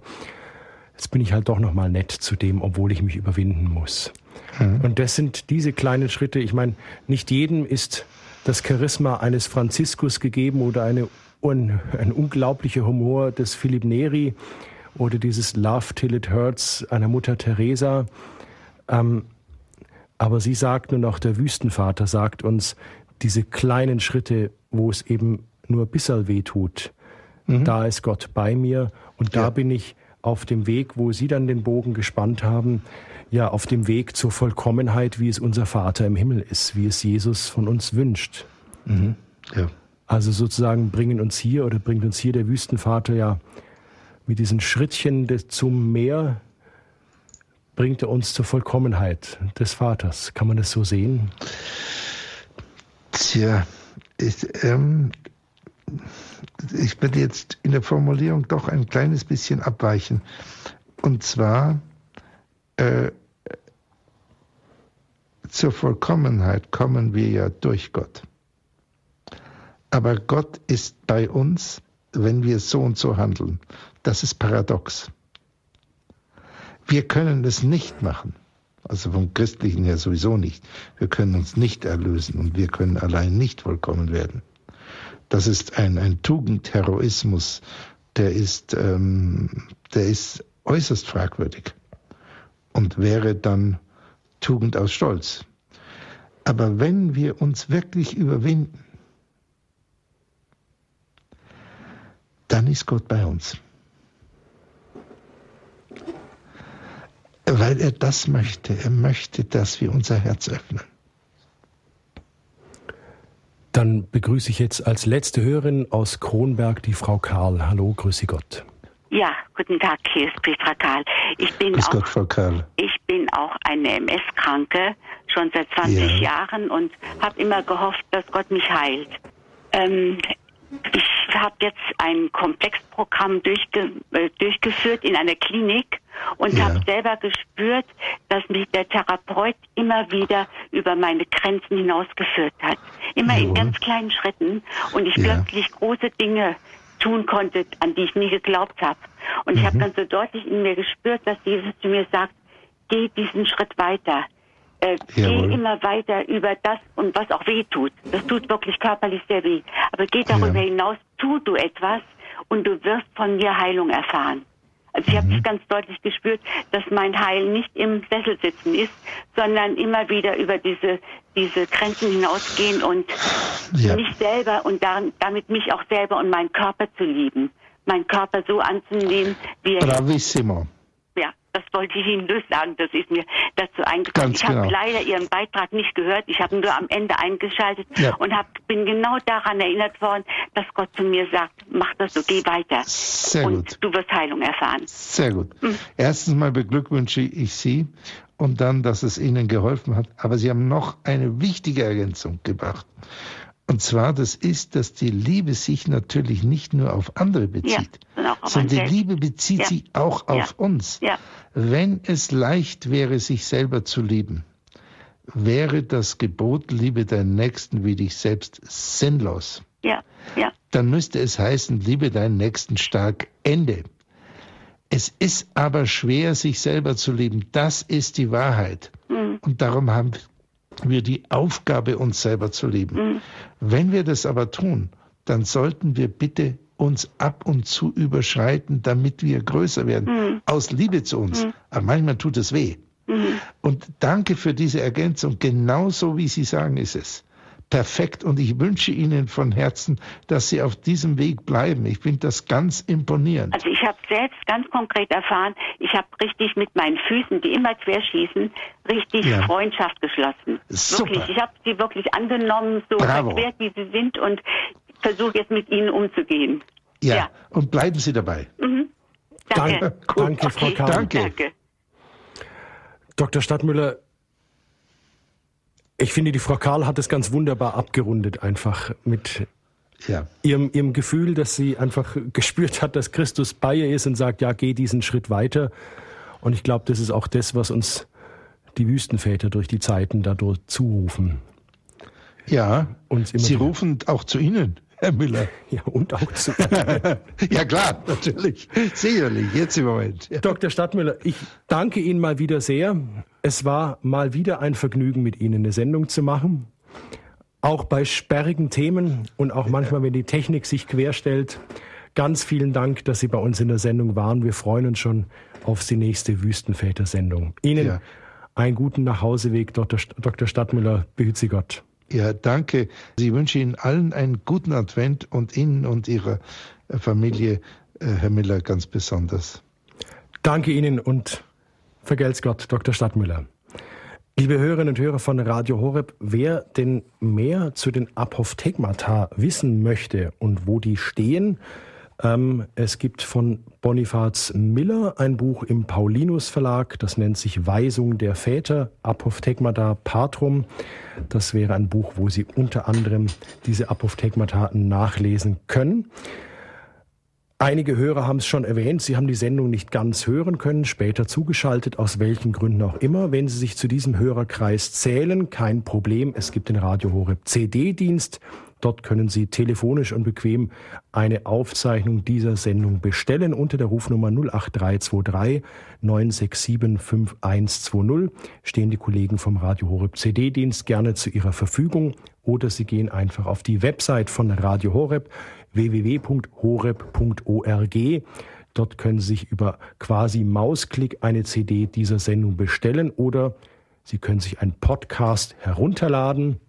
jetzt bin ich halt doch nochmal nett zu dem, obwohl ich mich überwinden muss. Mhm. Und das sind diese kleinen Schritte. Ich meine, nicht jedem ist das Charisma eines Franziskus gegeben oder eine, un, ein unglaublicher Humor des Philipp Neri oder dieses Love Till It Hurts einer Mutter Teresa. Ähm, Aber sie sagt, und auch der Wüstenvater sagt uns, diese kleinen Schritte, wo es eben nur ein bisschen weh tut, mhm. da ist Gott bei mir und ja. da bin ich auf dem Weg, wo sie dann den Bogen gespannt haben, ja, auf dem Weg zur Vollkommenheit, wie es unser Vater im Himmel ist, wie es Jesus von uns wünscht. Mhm. Ja. Also sozusagen bringen uns hier oder bringt uns hier der Wüstenvater ja mit diesen Schrittchen des, zum Meer, bringt er uns zur Vollkommenheit des Vaters. Kann man das so sehen? Tja, ich, ähm, ich werde jetzt in der Formulierung doch ein kleines bisschen abweichen. Und zwar äh, zur Vollkommenheit kommen wir ja durch Gott. Aber Gott ist bei uns, wenn wir so und so handeln. Das ist paradox. Wir können es nicht machen. Also vom Christlichen her sowieso nicht. Wir können uns nicht erlösen und wir können allein nicht vollkommen werden. Das ist ein, ein Tugendheroismus, der ist, ähm, der ist äußerst fragwürdig und wäre dann Tugend aus Stolz. Aber wenn wir uns wirklich überwinden, dann ist Gott bei uns. Weil er das möchte. Er möchte, dass wir unser Herz öffnen. Dann begrüße ich jetzt als letzte Hörerin aus Kronberg die Frau Karl. Hallo, grüße Gott. Ja, guten Tag, hier ist die Frau Karl. Ich bin Grüß auch, Gott, Frau Karl. Ich bin auch eine M S-Kranke, schon seit zwanzig ja. Jahren und habe immer gehofft, dass Gott mich heilt. Ähm, ich habe jetzt ein Komplexprogramm durchge- äh, durchgeführt in einer Klinik und ja. habe selber gespürt, dass mich der Therapeut immer wieder über meine Grenzen hinausgeführt hat. Immer jo. in ganz kleinen Schritten und ich ja. plötzlich große Dinge tun konnte, an die ich nie geglaubt habe. Und mhm. ich habe ganz so deutlich in mir gespürt, dass Jesus zu mir sagt, geh diesen Schritt weiter. Äh, geh immer weiter über das und was auch weh tut. Das tut wirklich körperlich sehr weh. Aber geh darüber ja. hinaus, tu du etwas und du wirst von mir Heilung erfahren. Also ich habe mhm. ganz deutlich gespürt, dass mein Heil nicht im Sessel sitzen ist, sondern immer wieder über diese diese Grenzen hinausgehen und ja. mich selber und darin, damit mich auch selber und meinen Körper zu lieben. Meinen Körper so anzunehmen, wie er... Bravissimo. Ja, das wollte ich Ihnen nur sagen, das ist mir dazu eingefallen. Ich genau. habe leider Ihren Beitrag nicht gehört, ich habe nur am Ende eingeschaltet ja. und hab, bin genau daran erinnert worden, dass Gott zu mir sagt, mach das so, geh weiter. Sehr und gut. du wirst Heilung erfahren. Sehr gut. Mhm. Erstens mal beglückwünsche ich Sie und dann, dass es Ihnen geholfen hat. Aber Sie haben noch eine wichtige Ergänzung gebracht. Und zwar, das ist, dass die Liebe sich natürlich nicht nur auf andere bezieht, ja, auf sondern die Liebe bezieht ja. sich auch ja. auf uns. Ja. Wenn es leicht wäre, sich selber zu lieben, wäre das Gebot, liebe deinen Nächsten wie dich selbst, sinnlos. Ja. Ja. Dann müsste es heißen, liebe deinen Nächsten stark, Ende. Es ist aber schwer, sich selber zu lieben. Das ist die Wahrheit. Mhm. Und darum haben wir... wir die Aufgabe, uns selber zu lieben. Mhm. Wenn wir das aber tun, dann sollten wir bitte uns ab und zu überschreiten, damit wir größer werden, mhm. aus Liebe zu uns. Mhm. Aber manchmal tut es weh. Mhm. Und danke für diese Ergänzung. Genauso wie Sie sagen, ist es perfekt. Und ich wünsche Ihnen von Herzen, dass Sie auf diesem Weg bleiben. Ich finde das ganz imponierend. Also ich habe selbst ganz konkret erfahren, ich habe richtig mit meinen Füßen, die immer querschießen, richtig ja. Freundschaft geschlossen. Super. Wirklich, ich habe sie wirklich angenommen, so verquert wie sie sind und versuche jetzt mit ihnen umzugehen. Ja, ja. Und bleiben Sie dabei. Mhm. Danke. Danke, cool. Danke, Frau okay. Kahn. Danke. Danke. Doktor Stadtmüller, ich finde, die Frau Karl hat es ganz wunderbar abgerundet, einfach mit ja. ihrem, ihrem Gefühl, dass sie einfach gespürt hat, dass Christus bei ihr ist und sagt, ja, geh diesen Schritt weiter. Und ich glaube, das ist auch das, was uns die Wüstenväter durch die Zeiten dadurch zurufen. Ja, uns immer sie wieder. Rufen auch zu Ihnen, Herr Müller. Ja, und auch zu Ihnen. Ja klar, natürlich, sicherlich, jetzt im Moment. Ja. Doktor Stadtmüller, ich danke Ihnen mal wieder sehr. Es war mal wieder ein Vergnügen, mit Ihnen eine Sendung zu machen. Auch bei sperrigen Themen und auch manchmal, wenn die Technik sich querstellt. Ganz vielen Dank, dass Sie bei uns in der Sendung waren. Wir freuen uns schon auf die nächste Wüstenväter-Sendung. Ihnen ja. einen guten Nachhauseweg, Doktor St- Doktor Stadtmüller. Behüte Sie Gott. Ja, danke. Ich wünsche Ihnen allen einen guten Advent und Ihnen und Ihrer Familie, Herr Miller, ganz besonders. Danke Ihnen und... Vergelt's Gott, Doktor Stadtmüller. Liebe Hörerinnen und Hörer von Radio Horeb, wer denn mehr zu den Apophtegmata wissen möchte und wo die stehen, Ähm, es gibt von Bonifaz Miller ein Buch im Paulinus Verlag, das nennt sich Weisung der Väter, Apophthegmata Patrum. Das wäre ein Buch, wo Sie unter anderem diese Apophthegmata nachlesen können. Einige Hörer haben es schon erwähnt, Sie haben die Sendung nicht ganz hören können, später zugeschaltet, aus welchen Gründen auch immer. Wenn Sie sich zu diesem Hörerkreis zählen, kein Problem, es gibt den Radio Horeb C D-Dienst. Dort können Sie telefonisch und bequem eine Aufzeichnung dieser Sendung bestellen unter der Rufnummer null acht drei zwei drei neun sechs sieben fünf eins zwei null. Stehen die Kollegen vom Radio Horeb C D-Dienst gerne zu Ihrer Verfügung. Oder Sie gehen einfach auf die Website von Radio Horeb, w w w punkt horeb punkt org. Dort können Sie sich über quasi Mausklick eine C D dieser Sendung bestellen oder Sie können sich einen Podcast herunterladen.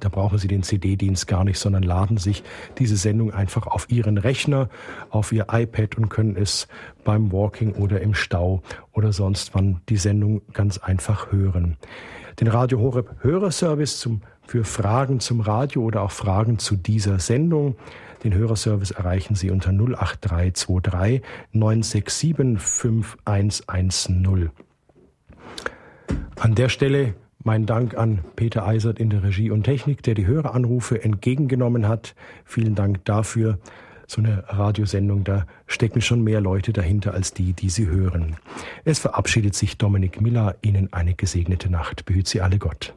Da brauchen Sie den C D-Dienst gar nicht, sondern laden sich diese Sendung einfach auf Ihren Rechner, auf Ihr iPad und können es beim Walking oder im Stau oder sonst wann die Sendung ganz einfach hören. Den Radio Horeb Hörerservice zum für Fragen zum Radio oder auch Fragen zu dieser Sendung. Den Hörerservice erreichen Sie unter null acht drei zwei drei neun sechs sieben fünf eins eins null. An der Stelle mein Dank an Peter Eisert in der Regie und Technik, der die Höreranrufe entgegengenommen hat. Vielen Dank dafür. So eine Radiosendung, da stecken schon mehr Leute dahinter als die, die Sie hören. Es verabschiedet sich Dominik Miller. Ihnen eine gesegnete Nacht. Behüt Sie alle Gott.